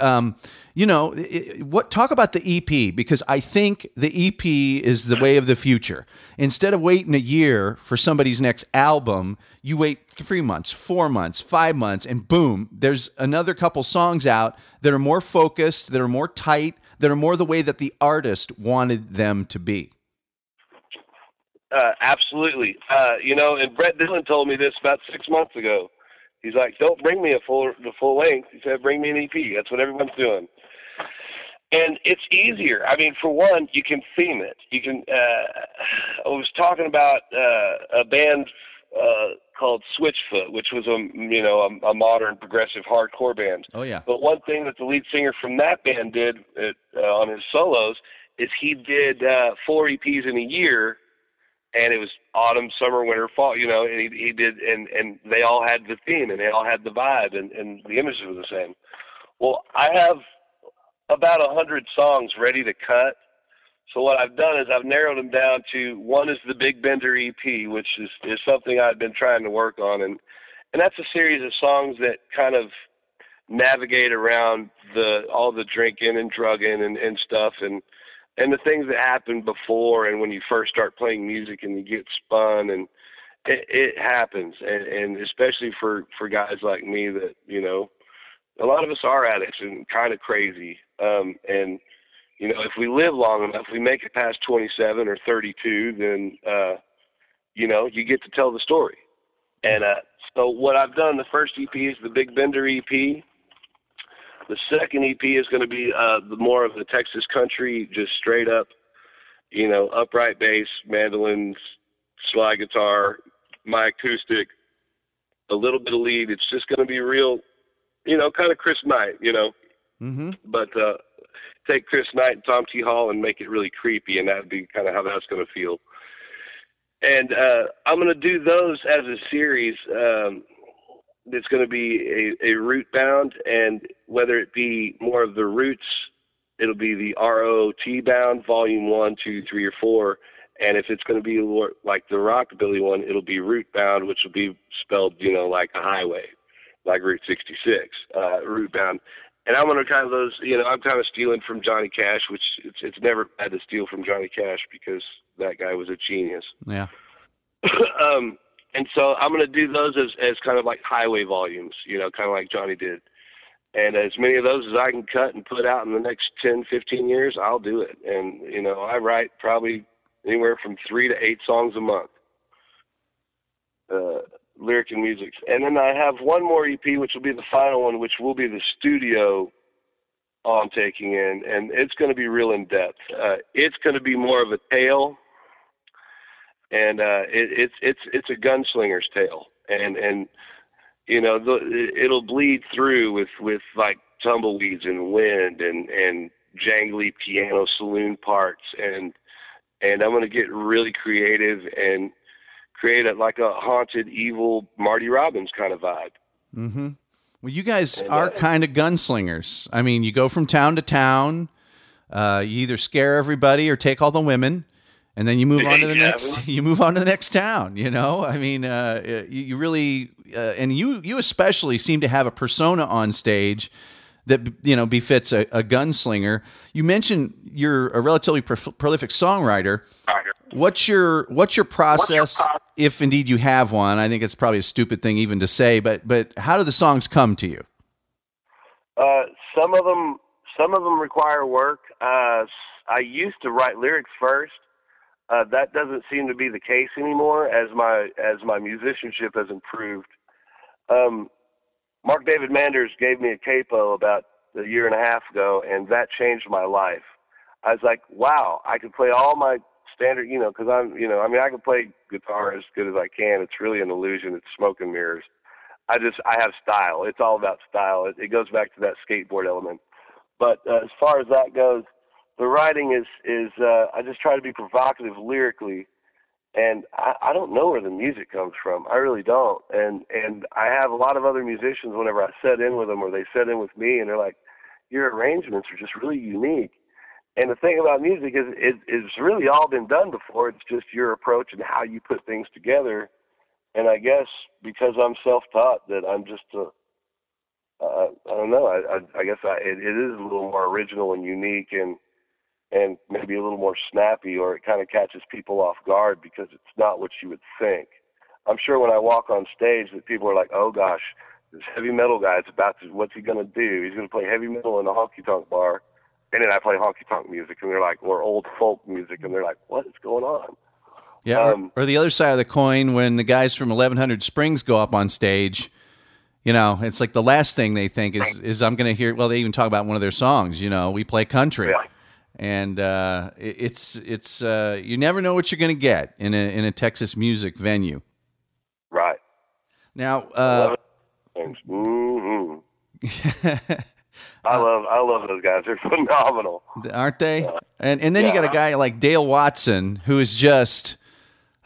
talk about the EP, because I think the EP is the way of the future. Instead of waiting a year for somebody's next album, you wait 3 months, 4 months, 5 months, and boom, there's another couple songs out that are more focused, that are more tight, that are more the way that the artist wanted them to be. Absolutely. And Brett Dillon told me this about 6 months ago. He's like, don't bring me the full length. He said, bring me an EP. That's what everyone's doing. And it's easier. I mean, for one, you can theme it. You can, I was talking about, a band, called Switchfoot, which was a modern progressive hardcore band. Oh yeah. But one thing that the lead singer from that band did on his solos is he did, 4 EPs in a year. And it was autumn, summer, winter, fall, and he did, and they all had the theme, and they all had the vibe, and the images were the same. Well, I have about 100 songs ready to cut. So what I've done is I've narrowed them down to, one is the Big Bender EP, which is something I've been trying to work on. And that's a series of songs that kind of navigate around all the drinking and drugging and stuff, and the things that happened before, and when you first start playing music and you get spun, and it happens. And especially for guys like me that, a lot of us are addicts and kind of crazy. If we live long enough, we make it past 27 or 32, then, you get to tell the story. And so what I've done, the first EP is the Big Bender EP. The second EP is going to be more of the Texas country, just straight up, upright bass, mandolins, slide guitar, my acoustic, a little bit of lead. It's just going to be real, kind of Chris Knight, Mm-hmm. But take Chris Knight and Tom T. Hall and make it really creepy, and that would be kind of how that's going to feel. And I'm going to do those as a series. It's going to be a root bound, and whether it be more of the roots, it'll be the ROT bound, volume 1, 2, 3, or 4. And if it's going to be like the rockabilly one, it'll be root bound, which will be spelled, like a highway, like Route 66, root bound. And I'm under kind of those, you know, I'm kind of stealing from Johnny Cash, which it's never bad to steal from Johnny Cash because that guy was a genius. Yeah. And so I'm going to do those as kind of like highway volumes, you know, kind of like Johnny did. And as many of those as I can cut and put out in the next 10, 15 years, I'll do it. And, you know, I write probably anywhere from 3 to 8 songs a month, lyric and music. And then I have one more EP, which will be the final one, which will be the studio I'm taking in. And it's going to be real in depth. It's going to be more of a tale. And it's a gunslinger's tale, and you know it'll bleed through with like tumbleweeds and wind and jangly piano saloon parts, and I'm gonna get really creative and create a haunted evil Marty Robbins kind of vibe. Mm-hmm. Well, you guys are kind of gunslingers. I mean, you go from town to town. You either scare everybody or take all the women. And then you move on to the next town, you know, I mean, you really, and you especially seem to have a persona on stage that, you know, befits a gunslinger. You mentioned you're a relatively prolific songwriter. What's your process? If indeed you have one, I think it's probably a stupid thing even to say, but how do the songs come to you? Some of them require work. I used to write lyrics first. That doesn't seem to be the case anymore as my musicianship has improved. Mark David Manders gave me a capo about a year and a half ago, and that changed my life. I was like, wow, I could play all my standard, you know, because I can play guitar as good as I can. It's really an illusion. It's smoke and mirrors. I have style. It's all about style. It goes back to that skateboard element. But as far as that goes, the writing is I just try to be provocative lyrically, and I don't know where the music comes from. I really don't. And I have a lot of other musicians whenever I set in with them or they set in with me, and they're like, your arrangements are just really unique. And the thing about music is it's really all been done before. It's just your approach and how you put things together. And I guess because I'm self-taught that I'm just I don't know. I guess it is a little more original and unique and maybe a little more snappy, or it kind of catches people off guard because it's not what you would think. I'm sure when I walk on stage that people are like, oh gosh, this heavy metal guy is what's he going to do? He's going to play heavy metal in a honky-tonk bar. And then I play honky-tonk music, and they're like, or old folk music, and they're like, what is going on? Yeah, or the other side of the coin, when the guys from 1100 Springs go up on stage, you know, it's like the last thing they think is I'm going to hear, well, they even talk about one of their songs, you know, we play country. Yeah. And it's you never know what you're going to get in a Texas music venue. Right. Now, I love those guys. They're phenomenal, aren't they? And then you got a guy like Dale Watson, who is just,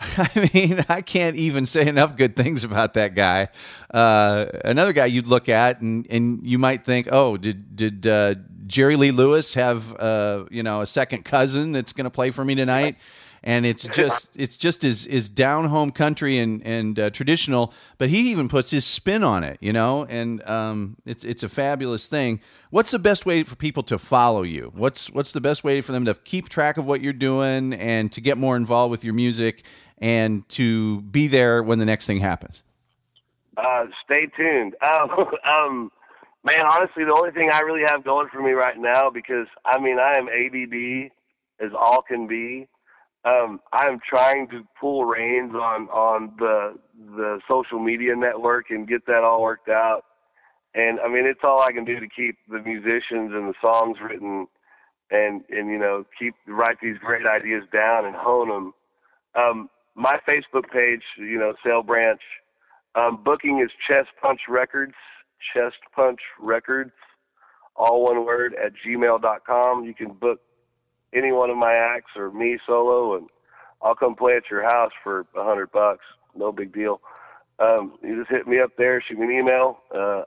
I mean, I can't even say enough good things about that guy. Another guy you'd look at and you might think, oh, did Jerry Lee Lewis have a second cousin that's going to play for me tonight? And it's just is down home country and traditional, but he even puts his spin on it, you know. And it's a fabulous thing. What's the best way for people to follow you? What's the best way for them to keep track of what you're doing and to get more involved with your music and to be there when the next thing happens? Stay tuned. Man, honestly, the only thing I really have going for me right now, because, I mean, I am ADD as all can be. I'm trying to pull reins on the social media network and get that all worked out. And, I mean, it's all I can do to keep the musicians and the songs written and you know, write these great ideas down and hone them. My Facebook page, you know, Saille Branch, booking is Chest Punch Records, all one word, at gmail.com. You can book any one of my acts or me solo, and I'll come play at your house for $100. No big deal. You just hit me up there, shoot me an email.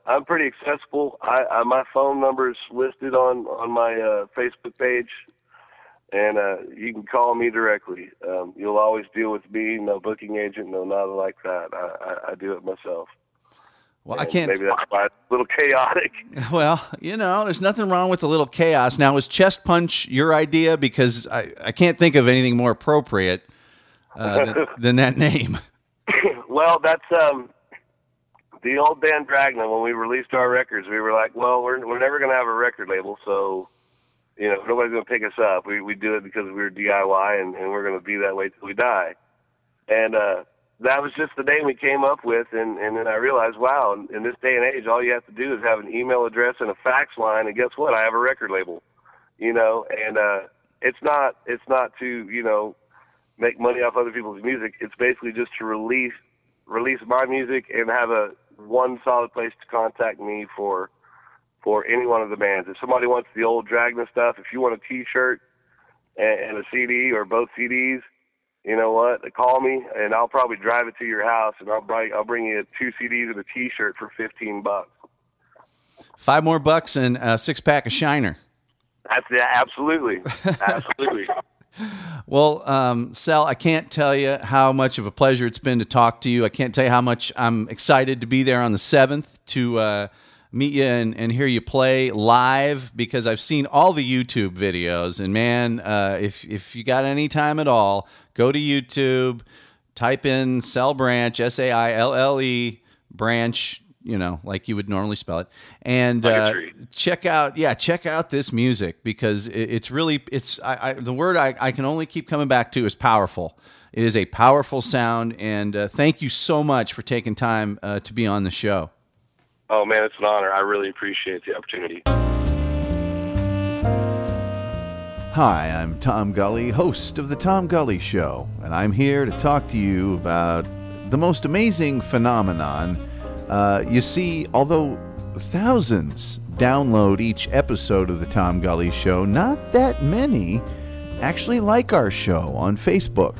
I'm pretty accessible. My phone number is listed on my Facebook page, and you can call me directly. You'll always deal with me, no booking agent, no nothing like that. I do it myself. Well, I can't. Maybe that's why it's a little chaotic. Well, you know, there's nothing wrong with a little chaos. Now, was Chest Punch your idea? Because I can't think of anything more appropriate than that name. Well, that's the old band Dragna. When we released our records, we were like, well, we're never going to have a record label, so, you know, nobody's going to pick us up. We do it because we were DIY, and we're going to be that way till we die. And that was just the name we came up with, and then I realized, wow, in this day and age, all you have to do is have an email address and a fax line, and guess what? I have a record label, you know. And it's not to, you know, make money off other people's music. It's basically just to release my music and have a one solid place to contact me for any one of the bands. If somebody wants the old Dragna stuff, if you want a T-shirt and a CD or both CDs, you know what? Call me, and I'll probably drive it to your house, and I'll bring you 2 CDs and a T-shirt for $15. $5 more and a 6-pack of Shiner. That's absolutely, absolutely. Well, Sal, I can't tell you how much of a pleasure it's been to talk to you. I can't tell you how much I'm excited to be there on the 7th to meet you and hear you play live, because I've seen all the YouTube videos, and man, if you got any time at all, go to YouTube, type in Saille Branch, Saille Branch, you know, like you would normally spell it, and check out this music, because it's really the word I can only keep coming back to is powerful. It is a powerful sound, and thank you so much for taking time to be on the show. Oh, man, it's an honor. I really appreciate the opportunity. Hi, I'm Tom Gully, host of The Tom Gully Show, and I'm here to talk to you about the most amazing phenomenon. You see, although thousands download each episode of The Tom Gully Show, not that many actually like our show on Facebook.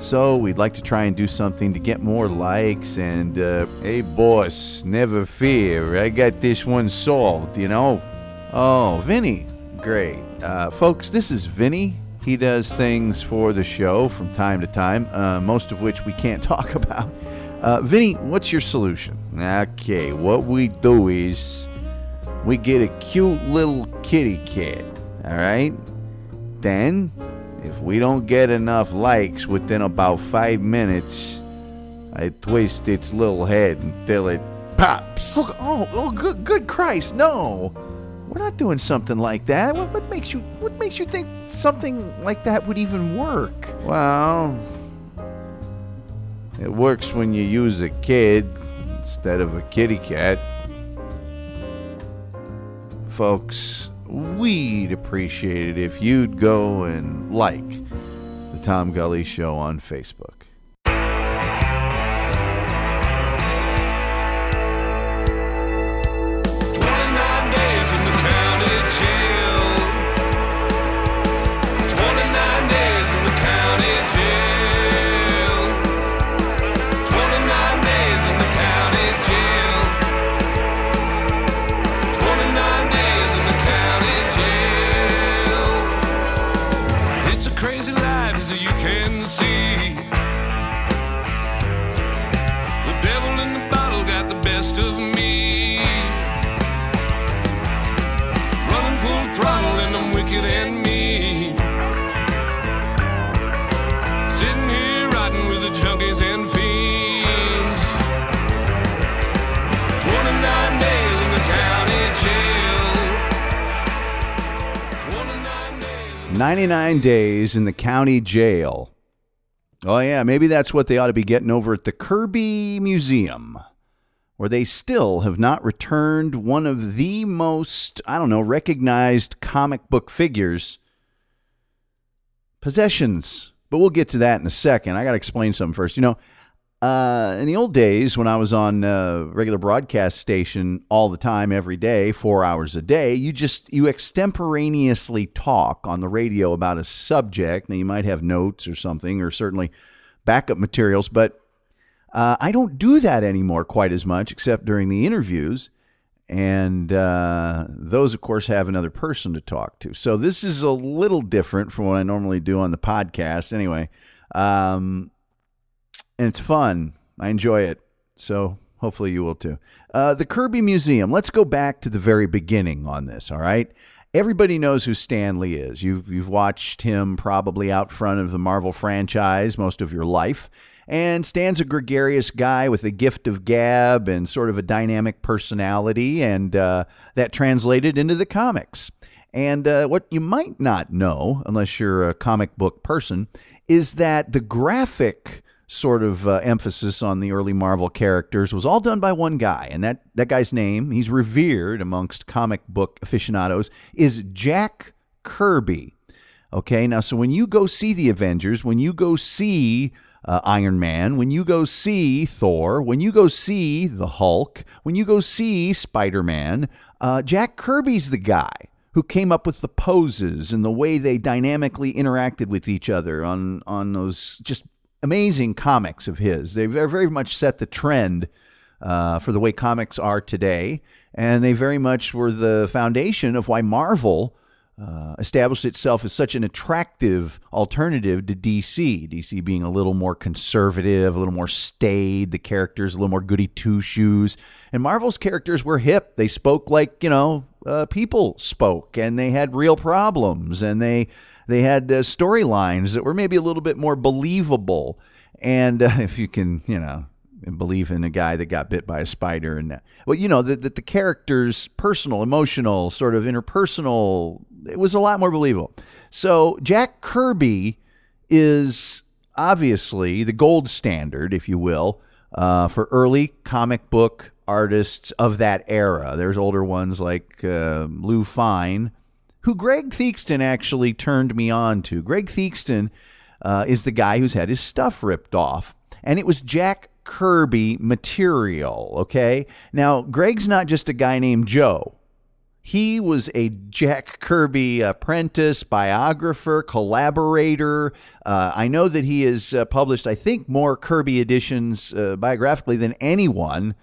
So we'd like to try and do something to get more likes and, hey, boss, never fear. I got this one solved, you know. Oh, Vinny. Great. Folks, this is Vinny. He does things for the show from time to time, most of which we can't talk about. Vinny, what's your solution? Okay, what we do is we get a cute little kitty cat, all right? Then, if we don't get enough likes within about 5 minutes, I twist its little head until it pops. Oh, good Christ, no. We're not doing something like that. What makes you think something like that would even work? Well, it works when you use a kid instead of a kitty cat. Folks, we'd appreciate it if you'd go and like The Tom Gully Show on Facebook. Days in the county jail. Oh yeah, maybe that's what they ought to be getting over at the Kirby Museum, where they still have not returned one of the most, I don't know, recognized comic book figures' possessions. But we'll get to that in a second. I got to explain something first. You know, in the old days when I was on a regular broadcast station all the time, every day, 4 hours a day, you extemporaneously talk on the radio about a subject. Now, you might have notes or something, or certainly backup materials, but I don't do that anymore quite as much, except during the interviews. And those, of course, have another person to talk to. So this is a little different from what I normally do on the podcast. Anyway, and it's fun. I enjoy it. So Hopefully you will too. The Kirby Museum. Let's go back to the very beginning on this, all right? Everybody knows who Stan Lee is. You've watched him probably out front of the Marvel franchise most of your life. And Stan's a gregarious guy with a gift of gab and sort of a dynamic personality, and that translated into the comics. And what you might not know, unless you're a comic book person, is that the graphic sort of emphasis on the early Marvel characters was all done by one guy. And that guy's name, he's revered amongst comic book aficionados, is Jack Kirby. Okay, now, so when you go see the Avengers, when you go see Iron Man, when you go see Thor, when you go see the Hulk, when you go see Spider-Man, Jack Kirby's the guy who came up with the poses and the way they dynamically interacted with each other on those just amazing comics of his. They very much set the trend for the way comics are today, and they very much were the foundation of why Marvel established itself as such an attractive alternative to DC. DC being a little more conservative, a little more staid, the characters a little more goody two-shoes. And Marvel's characters were hip. They spoke like, people spoke, and they had real problems, and they had storylines that were maybe a little bit more believable. And if you can, believe in a guy that got bit by a spider and that. Well, that the character's personal, emotional, sort of interpersonal, it was a lot more believable. So Jack Kirby is obviously the gold standard, if you will, for early comic book artists of that era. There's older ones like Lou Fine, who Greg Theakston actually turned me on to. Greg Theakston is the guy who's had his stuff ripped off, and it was Jack Kirby material, okay? Now, Greg's not just a guy named Joe. He was a Jack Kirby apprentice, biographer, collaborator. I know that he has published, I think, more Kirby editions biographically than anyone.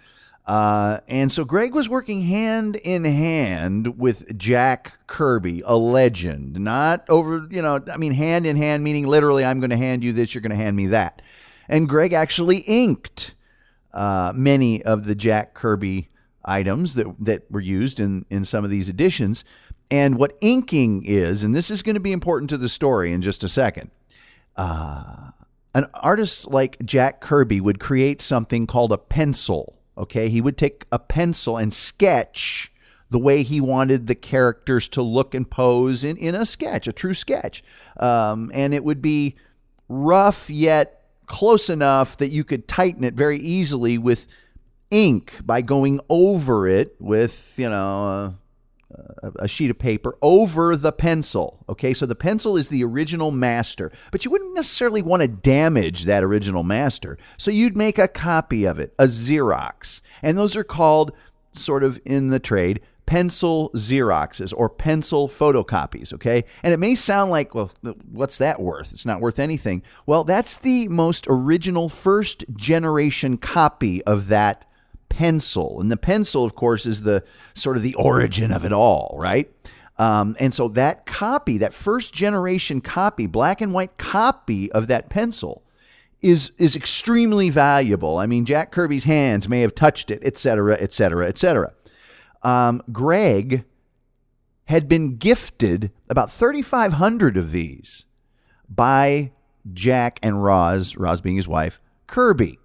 And so Greg was working hand in hand with Jack Kirby, a legend. Not over, hand in hand, meaning literally, I'm going to hand you this, you're going to hand me that. And Greg actually inked many of the Jack Kirby items that were used in some of these editions. And what inking is, and this is going to be important to the story in just a second, an artist like Jack Kirby would create something called a pencil, okay? He would take a pencil and sketch the way he wanted the characters to look and pose in a sketch, a true sketch. And it would be rough yet close enough that you could tighten it very easily with ink by going over it with, a sheet of paper over the pencil. Okay, so the pencil is the original master, but you wouldn't necessarily want to damage that original master. So you'd make a copy of it, a Xerox. And those are called, sort of in the trade, pencil Xeroxes or pencil photocopies, okay? And it may sound like, well, what's that worth? It's not worth anything. Well, that's the most original first generation copy of that pencil. And the pencil, of course, is the sort of the origin of it all, right? And so that copy, that first generation copy, black and white copy of that pencil is extremely valuable. I mean, Jack Kirby's hands may have touched it, et cetera, et cetera, et cetera. Greg had been gifted about 3,500 of these by Jack and Roz being his wife, Kirby.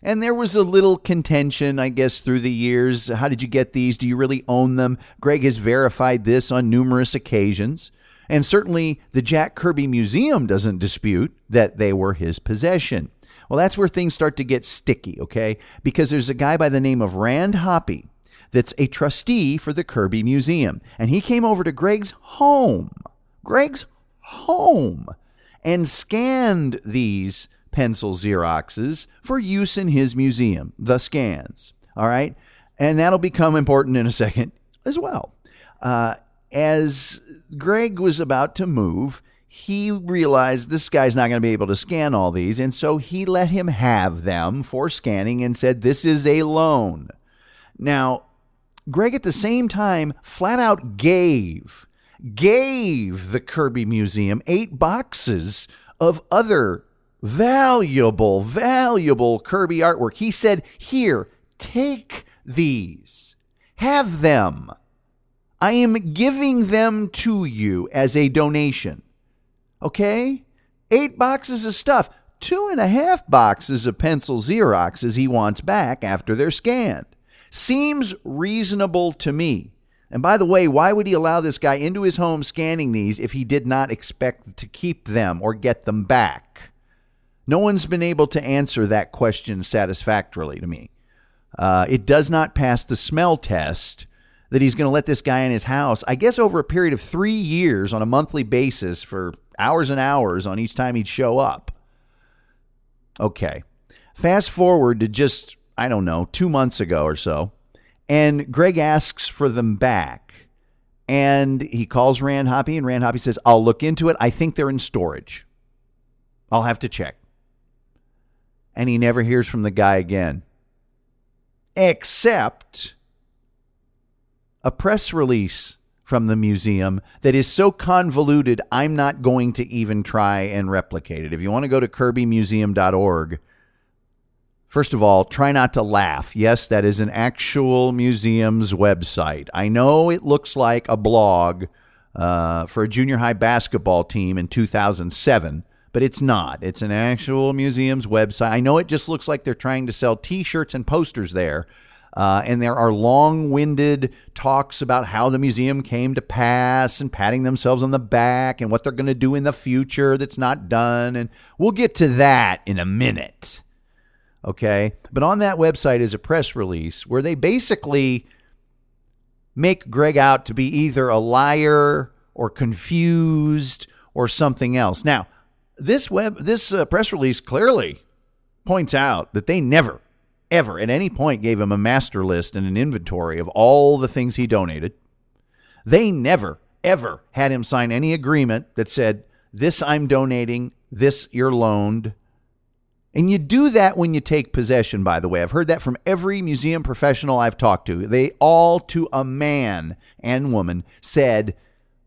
And there was a little contention, I guess, through the years. How did you get these? Do you really own them? Greg has verified this on numerous occasions. And certainly the Jack Kirby Museum doesn't dispute that they were his possession. Well, that's where things start to get sticky, okay? Because there's a guy by the name of Rand Hoppe that's a trustee for the Kirby Museum. And he came over to Greg's home, and scanned these pencil Xeroxes for use in his museum, the scans, all right? And that'll become important in a second as well. As Greg was about to move, he realized this guy's not going to be able to scan all these, and so he let him have them for scanning and said, this is a loan. Now, Greg at the same time flat out gave the Kirby Museum 8 boxes of other valuable Kirby artwork. He said, here, Take these. Have them. I am giving them to you as a donation. Okay? 8 boxes of stuff. 2.5 boxes of pencil Xeroxes he wants back after they're scanned. Seems reasonable to me. And by the way, why would he allow this guy into his home scanning these if he did not expect to keep them or get them back? No one's been able to answer that question satisfactorily to me. It does not pass the smell test that he's going to let this guy in his house, I guess over a period of 3 years on a monthly basis for hours and hours on each time he'd show up. Okay, fast forward to just, 2 months ago or so, and Greg asks for them back, and he calls Rand Hoppe, and Rand Hoppe says, I'll look into it. I think they're in storage. I'll have to check. And he never hears from the guy again, except a press release from the museum that is so convoluted, I'm not going to even try and replicate it. If you want to go to kirbymuseum.org, first of all, try not to laugh. Yes, that is an actual museum's website. I know it looks like a blog for a junior high basketball team in 2007, but it's not. It's an actual museum's website. I know it just looks like they're trying to sell T-shirts and posters there. And there are long-winded talks about how the museum came to pass and patting themselves on the back and what they're going to do in the future that's not done. And we'll get to that in a minute. Okay. But on that website is a press release where they basically make Greg out to be either a liar or confused or something else. Now, this press release clearly points out that they never ever at any point gave him a master list and an inventory of all the things he donated. They never, ever had him sign any agreement that said, this I'm donating, this you're loaned. And you do that when you take possession, by the way. I've heard that from every museum professional I've talked to. They all, to a man and woman, said,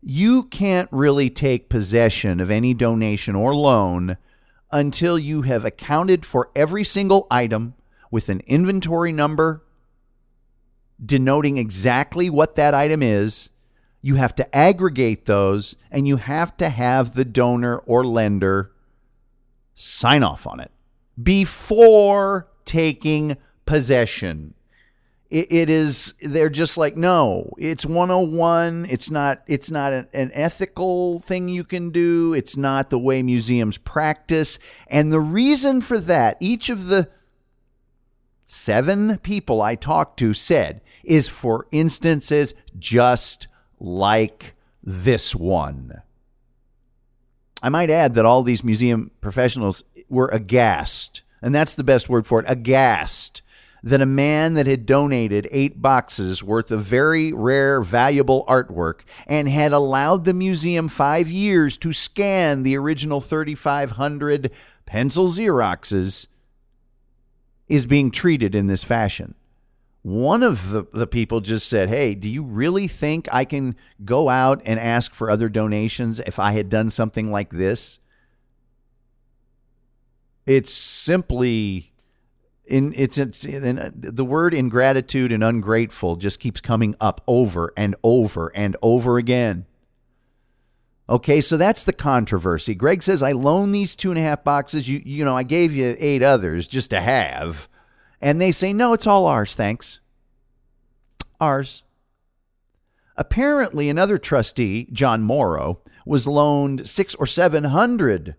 you can't really take possession of any donation or loan until you have accounted for every single item with an inventory number denoting exactly what that item is. You have to aggregate those, and you have to have the donor or lender sign off on it before taking possession. It is, they're just like, no, it's 101. It's not an ethical thing you can do. It's not the way museums practice. And the reason for that, each of the 7 people I talked to said, is for instances just like this one. I might add that all these museum professionals were aghast, and that's the best word for it, aghast, that a man that had donated 8 boxes worth of very rare, valuable artwork and had allowed the museum 5 years to scan the original 3,500 pencil Xeroxes is being treated in this fashion. One of the people just said, hey, do you really think I can go out and ask for other donations if I had done something like this? It's simply, the word ingratitude and ungrateful just keeps coming up over and over and over again. Okay, so that's the controversy. Greg says, I loan these 2.5 boxes. You know, I gave you 8 others just to have. And they say, no, it's all ours, thanks. Ours. Apparently, another trustee, John Morrow, was loaned 600 or 700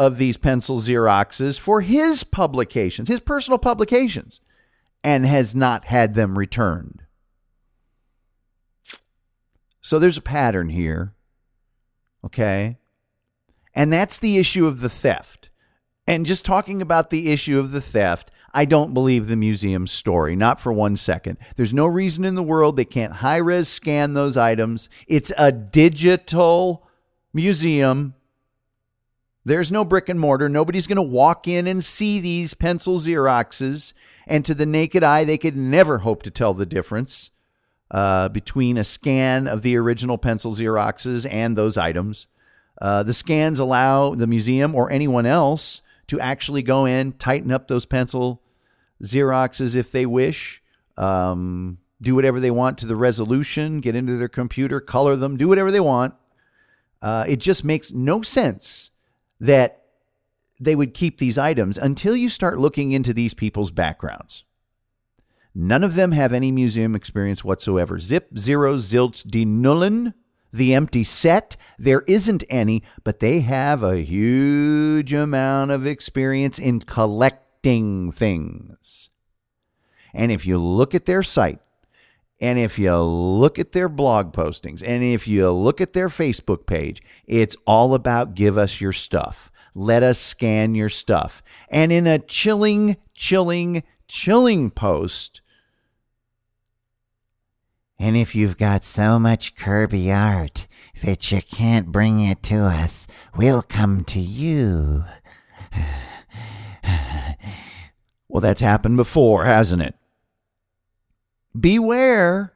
of these pencil Xeroxes for his publications, his personal publications, and has not had them returned. So there's a pattern here. Okay. And that's the issue of the theft. And just talking about the issue of the theft, I don't believe the museum's story, not for 1 second. There's no reason in the world they can't high-res scan those items. It's a digital museum. There's no brick and mortar. Nobody's going to walk in and see these pencil Xeroxes. And to the naked eye, they could never hope to tell the difference between a scan of the original pencil Xeroxes and those items. The scans allow the museum or anyone else to actually go in, tighten up those pencil Xeroxes if they wish, do whatever they want to the resolution, get into their computer, color them, do whatever they want. It just makes no sense that they would keep these items until you start looking into these people's backgrounds. None of them have any museum experience whatsoever. Zip, zero, zilch, de nullen, the empty set. There isn't any, but they have a huge amount of experience in collecting things. And if you look at their site, and if you look at their blog postings, and if you look at their Facebook page, it's all about give us your stuff. Let us scan your stuff. And in a chilling post, and if you've got so much Kirby art that you can't bring it to us, we'll come to you. Well, that's happened before, hasn't it? Beware,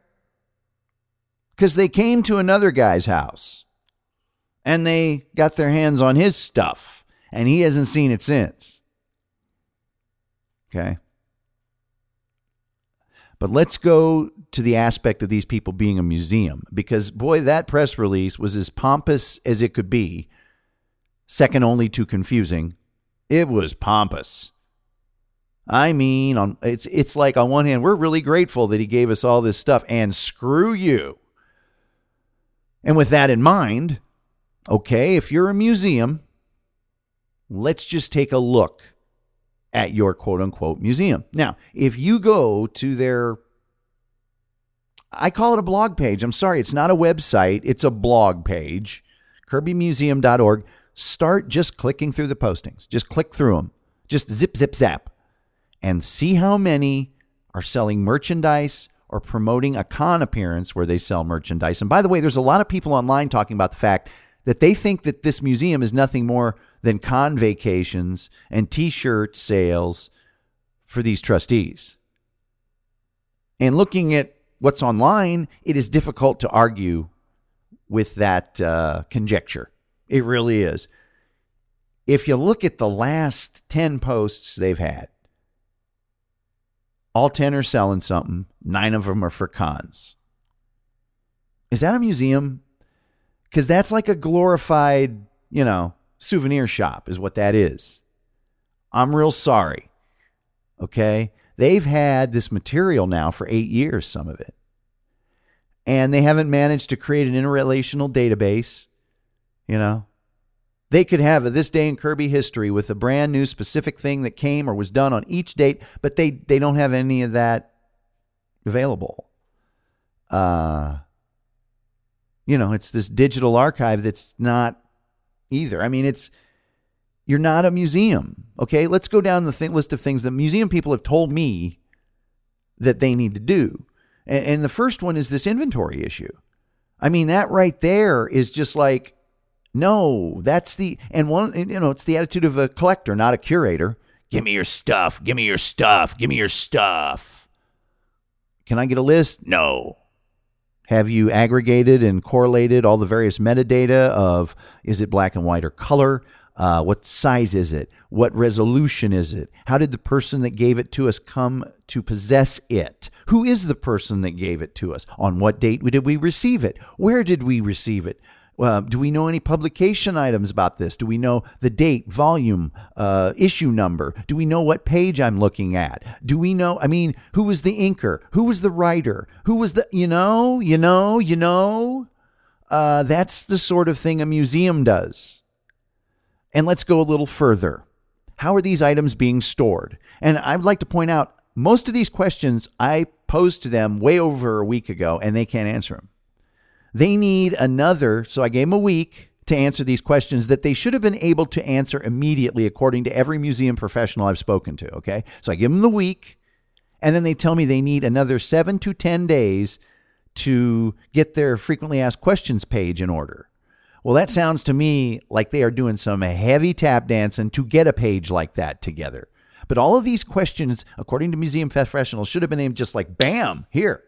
because they came to another guy's house and they got their hands on his stuff, and he hasn't seen it since. Okay. But let's go to the aspect of these people being a museum, because, boy, that press release was as pompous as it could be, second only to confusing. It was pompous. I mean, it's like, on one hand, we're really grateful that he gave us all this stuff, and screw you. And with that in mind, okay, if you're a museum, let's just take a look at your quote-unquote museum. Now, if you go to their, I call it a blog page. I'm sorry, it's not a website. It's a blog page, kirbymuseum.org. Start just clicking through the postings. Just click through them. Just zip, zip, zap. And see how many are selling merchandise or promoting a con appearance where they sell merchandise. And by the way, there's a lot of people online talking about the fact that they think that this museum is nothing more than con vacations and T-shirt sales for these trustees. And looking at what's online, it is difficult to argue with that conjecture. It really is. If you look at the last 10 posts they've had, all 10 are selling something. 9 of them are for cons. Is that a museum? Because that's like a glorified, souvenir shop is what that is. I'm real sorry. Okay? They've had this material now for 8 years, some of it. And they haven't managed to create an interrelational database. They could have a this day in Kirby history with a brand new specific thing that came or was done on each date, but they don't have any of that available. It's this digital archive that's not either. I mean, you're not a museum. Okay, let's go down the list of things that museum people have told me that they need to do. And the first one is this inventory issue. I mean, that right there is just like, no, that's it's the attitude of a collector, not a curator. Give me your stuff. Give me your stuff. Give me your stuff. Can I get a list? No. Have you aggregated and correlated all the various metadata of, is it black and white or color? What size is it? What resolution is it? How did the person that gave it to us come to possess it? Who is the person that gave it to us? On what date did we receive it? Where did we receive it? Do we know any publication items about this? Do we know the date, volume, issue number? Do we know what page I'm looking at? Do we know, who was the inker? Who was the writer? Who was the, That's the sort of thing a museum does. And let's go a little further. How are these items being stored? And I'd like to point out, most of these questions I posed to them way over a week ago, and they can't answer them. They need another, so I gave them a week to answer these questions that they should have been able to answer immediately, according to every museum professional I've spoken to, okay? So I give them the week, and then they tell me they need another 7 to 10 days to get their frequently asked questions page in order. Well, that sounds to me like they are doing some heavy tap dancing to get a page like that together. But all of these questions, according to museum professionals, should have been aimed just like, bam, here.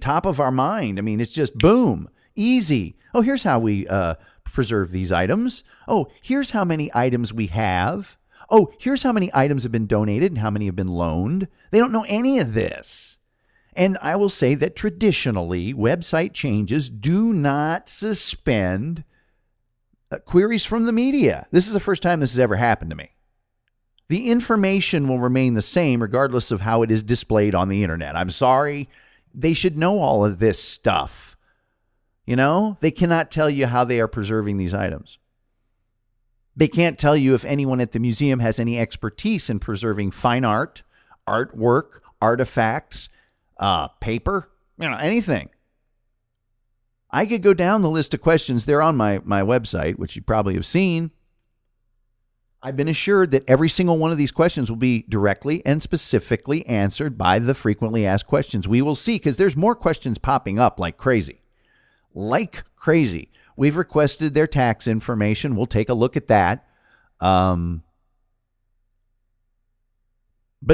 Top of our mind. It's just boom, easy. Oh, here's how we preserve these items. Oh, here's how many items we have. oh, here's how many items have been donated and how many have been loaned. They don't know any of this. And I will say that traditionally, website changes do not suspend queries from the media. This is the first time this has ever happened to me. The information will remain the same regardless of how it is displayed on the internet. I'm sorry. They should know all of this stuff. You know, they cannot tell you how they are preserving these items. They can't tell you if anyone at the museum has any expertise in preserving fine art, artwork, artifacts, paper, you know, anything. I could go down the list of questions. They're on my website, which you probably have seen. I've been assured that every single one of these questions will be directly and specifically answered by the frequently asked questions. We will see, because there's more questions popping up like crazy. We've requested their tax information. We'll take a look at that. But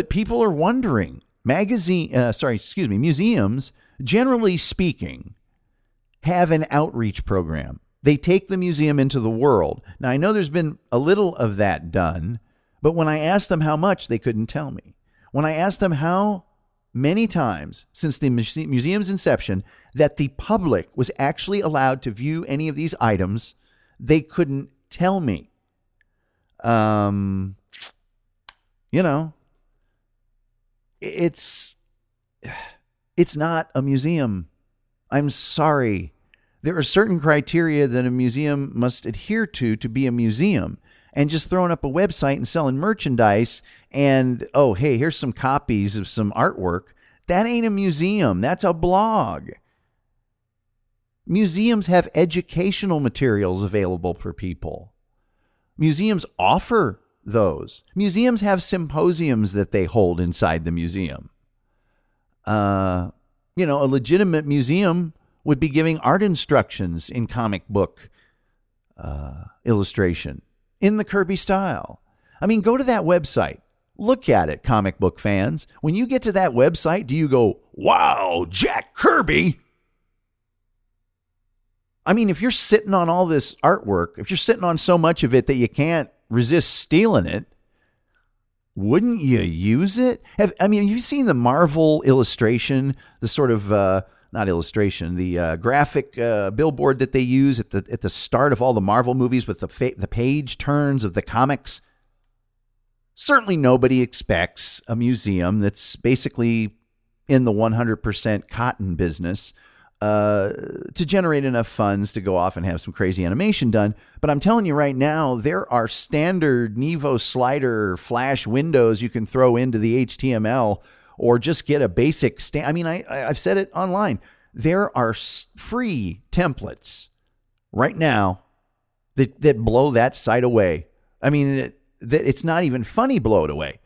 people are wondering. Museums, generally speaking, have an outreach program. They take the museum into the world. Now, I know there's been a little of that done, but when I asked them how much, they couldn't tell me. When I asked them how many times since the museum's inception that the public was actually allowed to view any of these items, they couldn't tell me. You know, it's not a museum. I'm sorry. There are certain criteria that a museum must adhere to be a museum, and just throwing up a website and selling merchandise and, oh, hey, here's some copies of some artwork. That ain't a museum. That's a blog. Museums have educational materials available for people. Museums offer those. Museums have symposiums that they hold inside the museum. You know, a legitimate museum would be giving art instructions in comic book illustration in the Kirby style. I mean, go to that website. Look at it, comic book fans. When you get to that website, do you go, wow, Jack Kirby? I mean, if you're sitting on all this artwork, if you're sitting on so much of it that you can't resist stealing it, wouldn't you use it? You've seen the Marvel illustration, the sort of... not illustration, the graphic billboard that they use at the start of all the Marvel movies with the page turns of the comics. Certainly nobody expects a museum that's basically in the 100% cotton business to generate enough funds to go off and have some crazy animation done. But I'm telling you right now, there are standard Nevo slider flash windows you can throw into the HTML or just get a basic stamp. I mean, I've said it online. There are free templates right now that blow that site away. I mean, it's not even funny, blow it away.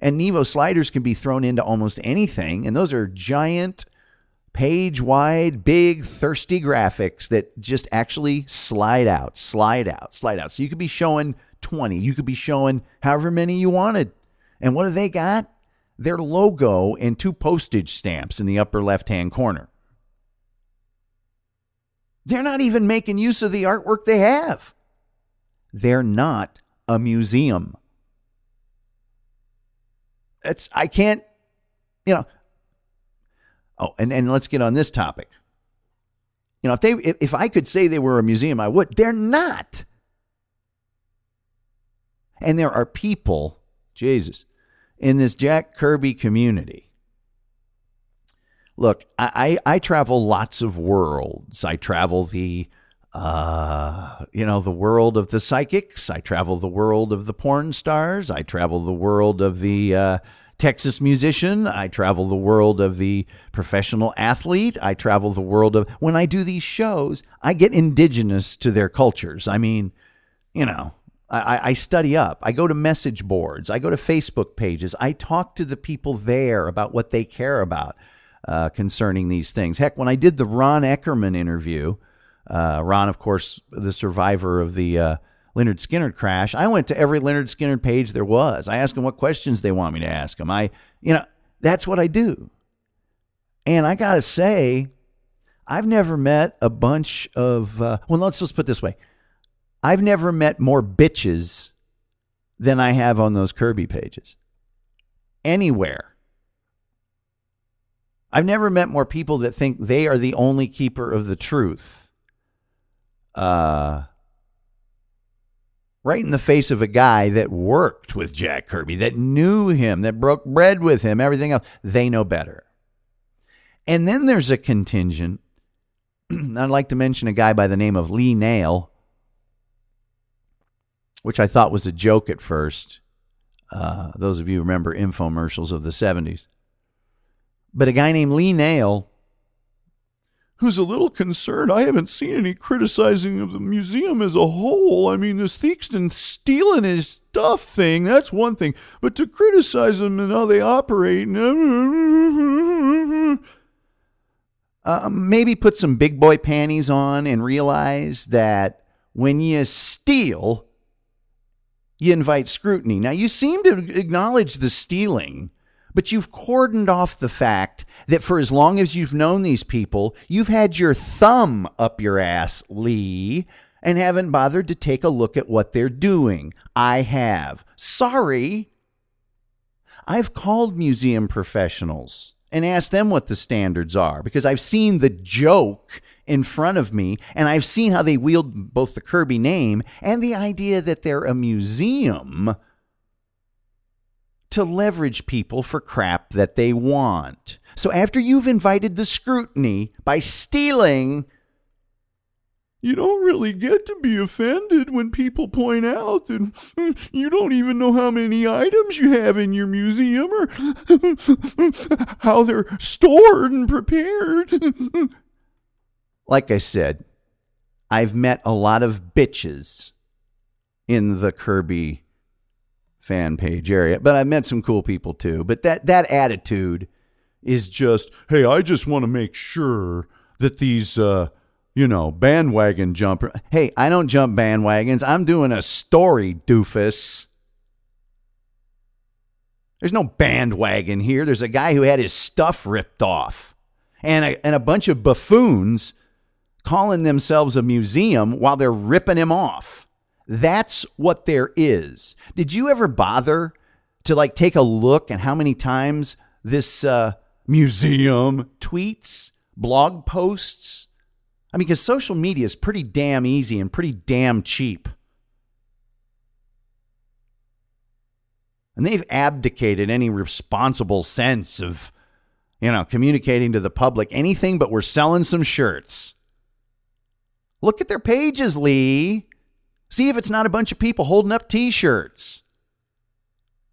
And Nevo sliders can be thrown into almost anything. And those are giant, page-wide, big, thirsty graphics that just actually slide out. So you could be showing 20. You could be showing however many you wanted. And what do they got? Their logo and two postage stamps in the upper left-hand corner. They're not even making use of the artwork they have. They're not a museum. I can't, you know. Oh, and let's get on this topic. You know, if I could say they were a museum, I would. They're not. And there are people, Jesus, in this Jack Kirby community. Look, I travel lots of worlds. I travel the world of the psychics. I travel the world of the porn stars. I travel the world of the Texas musician. I travel the world of the professional athlete. I travel the world of... When I do these shows, I get indigenous to their cultures. I mean, you know... I study up. I go to message boards. I go to Facebook pages. I talk to the people there about what they care about concerning these things. Heck, when I did the Ron Eckerman interview, Ron, of course, the survivor of the Lynyrd Skynyrd crash, I went to every Lynyrd Skynyrd page there was. I asked them what questions they want me to ask them. That's what I do. And I got to say, I've never met a bunch of, let's put it this way. I've never met more bitches than I have on those Kirby pages. Anywhere. I've never met more people that think they are the only keeper of the truth. Right in the face of a guy that worked with Jack Kirby, that knew him, that broke bread with him, everything else. They know better. And then there's a contingent. I'd like to mention a guy by the name of Lee Nail, which I thought was a joke at first. Those of you who remember infomercials of the 70s. But a guy named Lee Nail, who's a little concerned. I haven't seen any criticizing of the museum as a whole. I mean, this Theakston stealing his stuff thing, that's one thing. But to criticize them and how they operate, maybe put some big boy panties on and realize that when you steal, you invite scrutiny. Now, you seem to acknowledge the stealing, but you've cordoned off the fact that for as long as you've known these people, you've had your thumb up your ass, Lee, and haven't bothered to take a look at what they're doing. I have. Sorry. I've called museum professionals and asked them what the standards are because I've seen the joke in front of me and I've seen how they wield both the Kirby name and the idea that they're a museum to leverage people for crap that they want. So after you've invited the scrutiny by stealing, you don't really get to be offended when people point out that you don't even know how many items you have in your museum or how they're stored and prepared. Like I said, I've met a lot of bitches in the Kirby fan page area, but I met some cool people too. But that attitude is just, hey, I just want to make sure that these, bandwagon jumper. Hey, I don't jump bandwagons. I'm doing a story, doofus. There's no bandwagon here. There's a guy who had his stuff ripped off and a bunch of buffoons calling themselves a museum while they're ripping him off. That's what there is. Did you ever bother to take a look at how many times this museum tweets, blog posts? I mean, because social media is pretty damn easy and pretty damn cheap. And they've abdicated any responsible sense of, communicating to the public anything but we're selling some shirts. Look at their pages, Lee. See if it's not a bunch of people holding up T-shirts.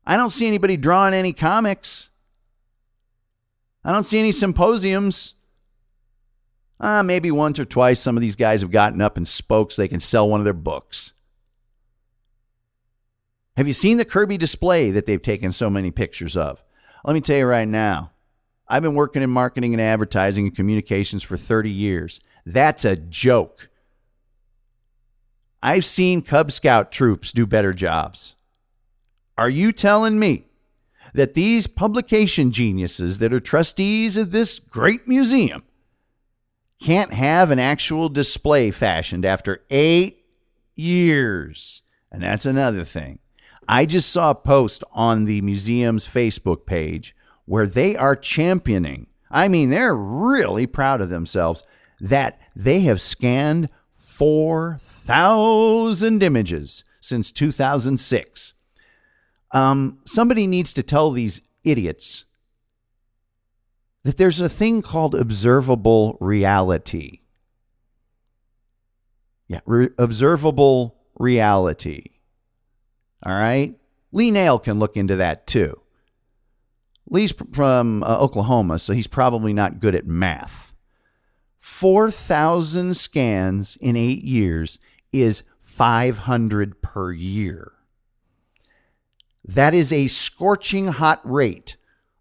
I don't see anybody drawing any comics. I don't see any symposiums. Maybe once or twice some of these guys have gotten up and spoke so they can sell one of their books. Have you seen the Kirby display that they've taken so many pictures of? Let me tell you right now, I've been working in marketing and advertising and communications for 30 years. That's a joke. I've seen Cub Scout troops do better jobs. Are you telling me that these publication geniuses that are trustees of this great museum can't have an actual display fashioned after 8 years? And that's another thing. I just saw a post on the museum's Facebook page where they are championing. I mean, they're really proud of themselves that they have scanned 4,000 images since 2006. Somebody needs to tell these idiots that there's a thing called observable reality. Yeah, observable reality. All right? Lee Nail can look into that too. Lee's from Oklahoma, so he's probably not good at math. 4,000 scans in 8 years is 500 per year. That is a scorching hot rate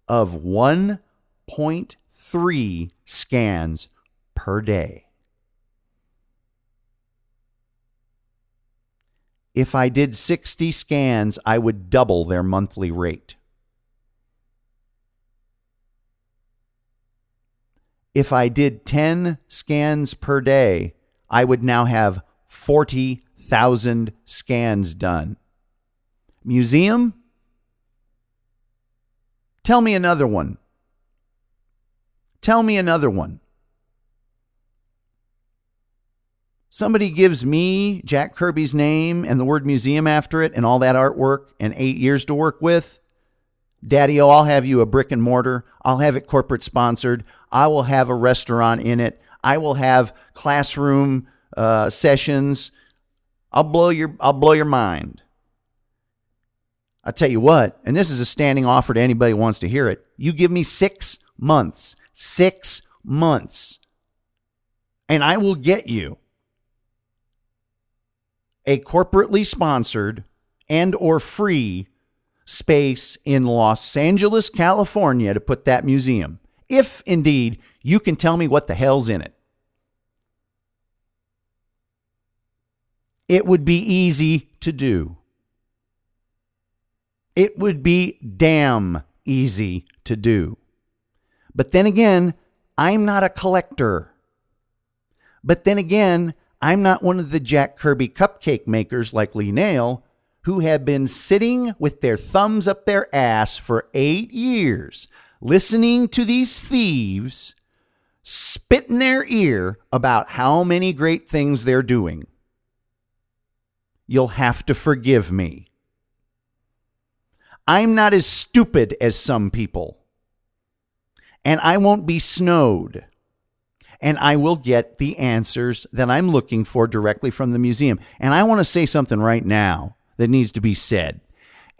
of 1.3 scans per day. If I did 60 scans, I would double their monthly rate. If I did 10 scans per day, I would now have 40,000 scans done. Museum? Tell me another one. Tell me another one. Somebody gives me Jack Kirby's name and the word museum after it and all that artwork and 8 years to work with. Daddy-o, I'll have you a brick and mortar. I'll have it corporate sponsored. I will have a restaurant in it. I will have classroom sessions. I'll blow your mind. I'll tell you what, and this is a standing offer to anybody who wants to hear it. You give me 6 months. 6 months. And I will get you a corporately sponsored and or free space in Los Angeles, California to put that museum. If indeed you can tell me what the hell's in it. It would be easy to do. It would be damn easy to do. But then again, I'm not a collector. But then again, I'm not one of the Jack Kirby cupcake makers like Lee Nail, who have been sitting with their thumbs up their ass for 8 years, listening to these thieves spit in their ear about how many great things they're doing. You'll have to forgive me. I'm not as stupid as some people. And I won't be snowed. And I will get the answers that I'm looking for directly from the museum. And I want to say something right now that needs to be said.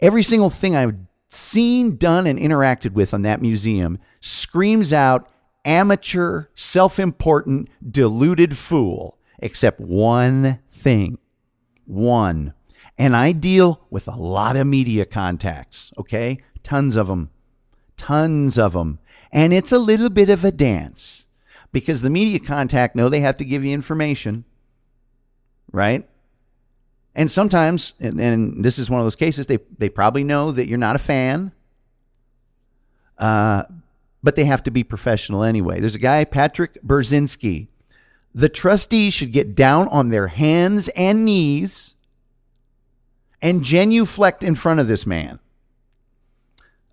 Every single thing I've seen, done, and interacted with on that museum screams out amateur, self-important, deluded fool. Except one thing. One. And I deal with a lot of media contacts, okay? Tons of them. Tons of them. And it's a little bit of a dance because the media contact know they have to give you information, right? And sometimes, and this is one of those cases, they probably know that you're not a fan, but they have to be professional anyway. There's a guy, Patrick Berzinski. The trustees should get down on their hands and knees and genuflect in front of this man.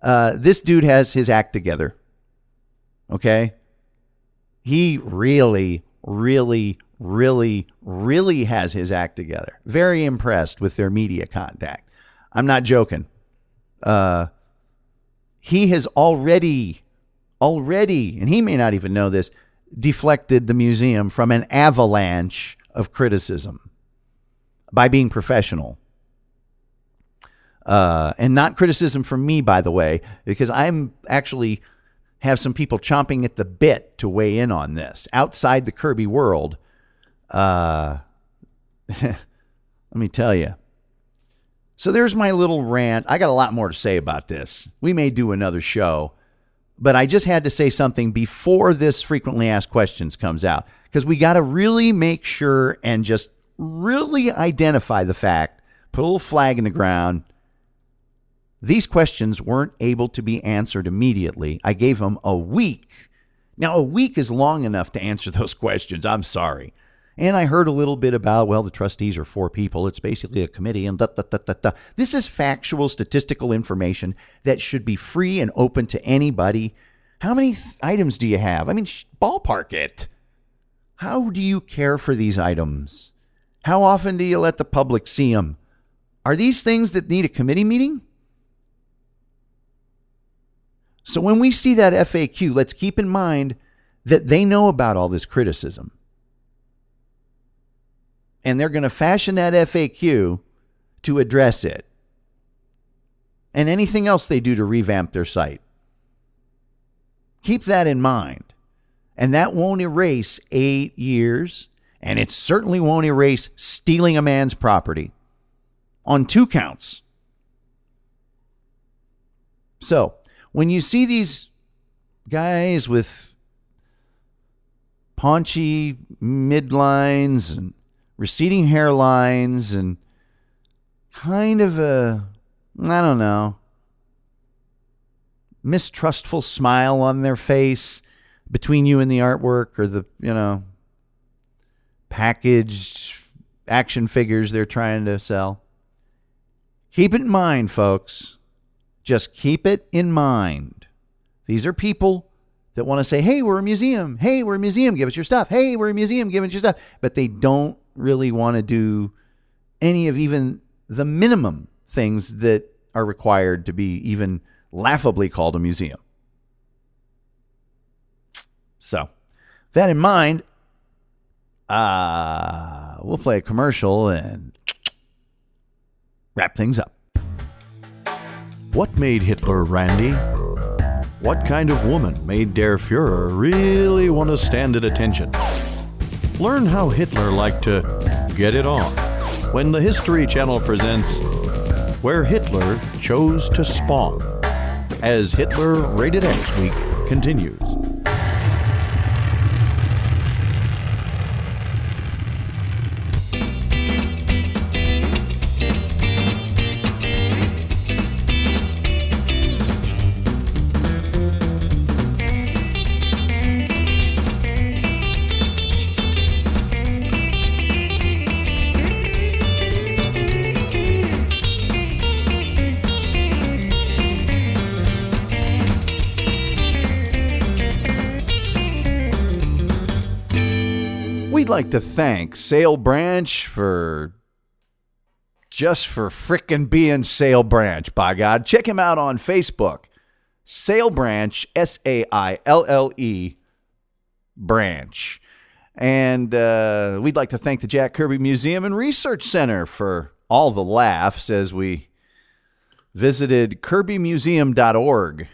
This dude has his act together. Okay? He really, really, really, really has his act together. Very impressed with their media contact. I'm not joking. He has already, and he may not even know this, deflected the museum from an avalanche of criticism by being professional. And not criticism from me, by the way, because I'm actually have some people chomping at the bit to weigh in on this outside the Kirby world. Let me tell you. So there's my little rant. I got a lot more to say about this. We may do another show, but I just had to say something before this frequently asked questions comes out, because we got to really make sure and just really identify the fact, put a little flag in the ground. These questions weren't able to be answered immediately. I gave them a week. Now, a week is long enough to answer those questions. I'm sorry. And I heard a little bit about, well, the trustees are 4 people. It's basically a committee and da-da-da-da-da. This is factual, statistical information that should be free and open to anybody. How many items do you have? I mean, ballpark it. How do you care for these items? How often do you let the public see them? Are these things that need a committee meeting? So when we see that FAQ, let's keep in mind that they know about all this criticism. And they're going to fashion that FAQ to address it. And anything else they do to revamp their site. Keep that in mind. And that won't erase 8 years. And it certainly won't erase stealing a man's property on 2 counts. So when you see these guys with paunchy midlines and receding hairlines and kind of a, I don't know, mistrustful smile on their face between you and the artwork or the, you know, packaged action figures they're trying to sell, Keep it in mind, folks. Just keep it in mind. These are people that want to say, hey, we're a museum. Hey, we're a museum. Give us your stuff. Hey, we're a museum. Give us your stuff. But they don't really want to do any of even the minimum things that are required to be even laughably called a museum. So that in mind, we'll play a commercial and wrap things up. What made Hitler Randy? What kind of woman made Der Fuhrer really want to stand at attention? Learn how Hitler liked to get it on when the History Channel presents Where Hitler Chose to Spawn, as Hitler Rated X Week continues. We'd like to thank Saille Branch for just for frickin' being Saille Branch, by God. Check him out on Facebook. Saille Branch, S-A-I-L-L-E, Branch. And we'd like to thank the Jack Kirby Museum and Research Center for all the laughs as we visited kirbymuseum.org.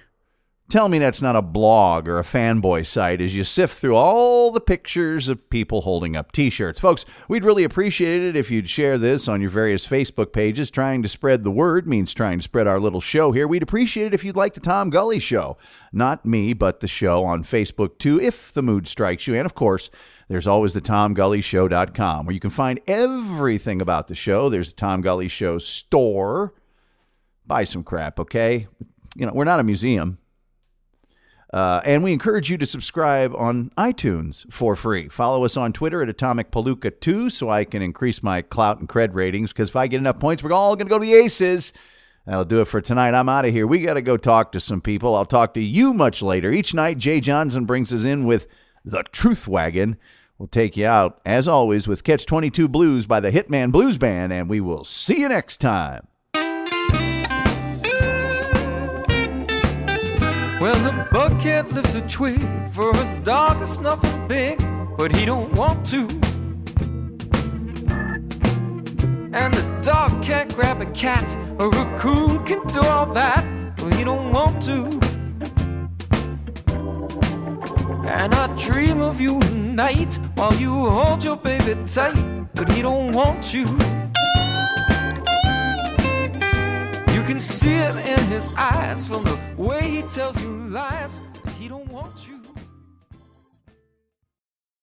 Tell me that's not a blog or a fanboy site as you sift through all the pictures of people holding up T-shirts. Folks, we'd really appreciate it if you'd share this on your various Facebook pages. Trying to spread the word means trying to spread our little show here. We'd appreciate it if you'd like the Tom Gully Show. Not me, but the show on Facebook, too, if the mood strikes you. And, of course, there's always the TomGullyShow.com, where you can find everything about the show. There's the Tom Gully Show store. Buy some crap, okay? You know, we're not a museum. And we encourage you to subscribe on iTunes for free. Follow us on Twitter at AtomicPalooka2 so I can increase my clout and cred ratings, because if I get enough points, we're all going to go to the Aces. That'll do it for tonight. I'm out of here. We got to go talk to some people. I'll talk to you much later. Each night, Jay Johnson brings us in with The Truth Wagon. We'll take you out, as always, with Catch 22 Blues by the Hitman Blues Band, and we will see you next time. Well, the bucket lifts a twig for a dog that's nothing big, but he don't want to. And the dog can't grab a cat, a raccoon can do all that, but he don't want to. And I dream of you at night while you hold your baby tight, but he don't want you. You can see it in his eyes from the way he tells you lies.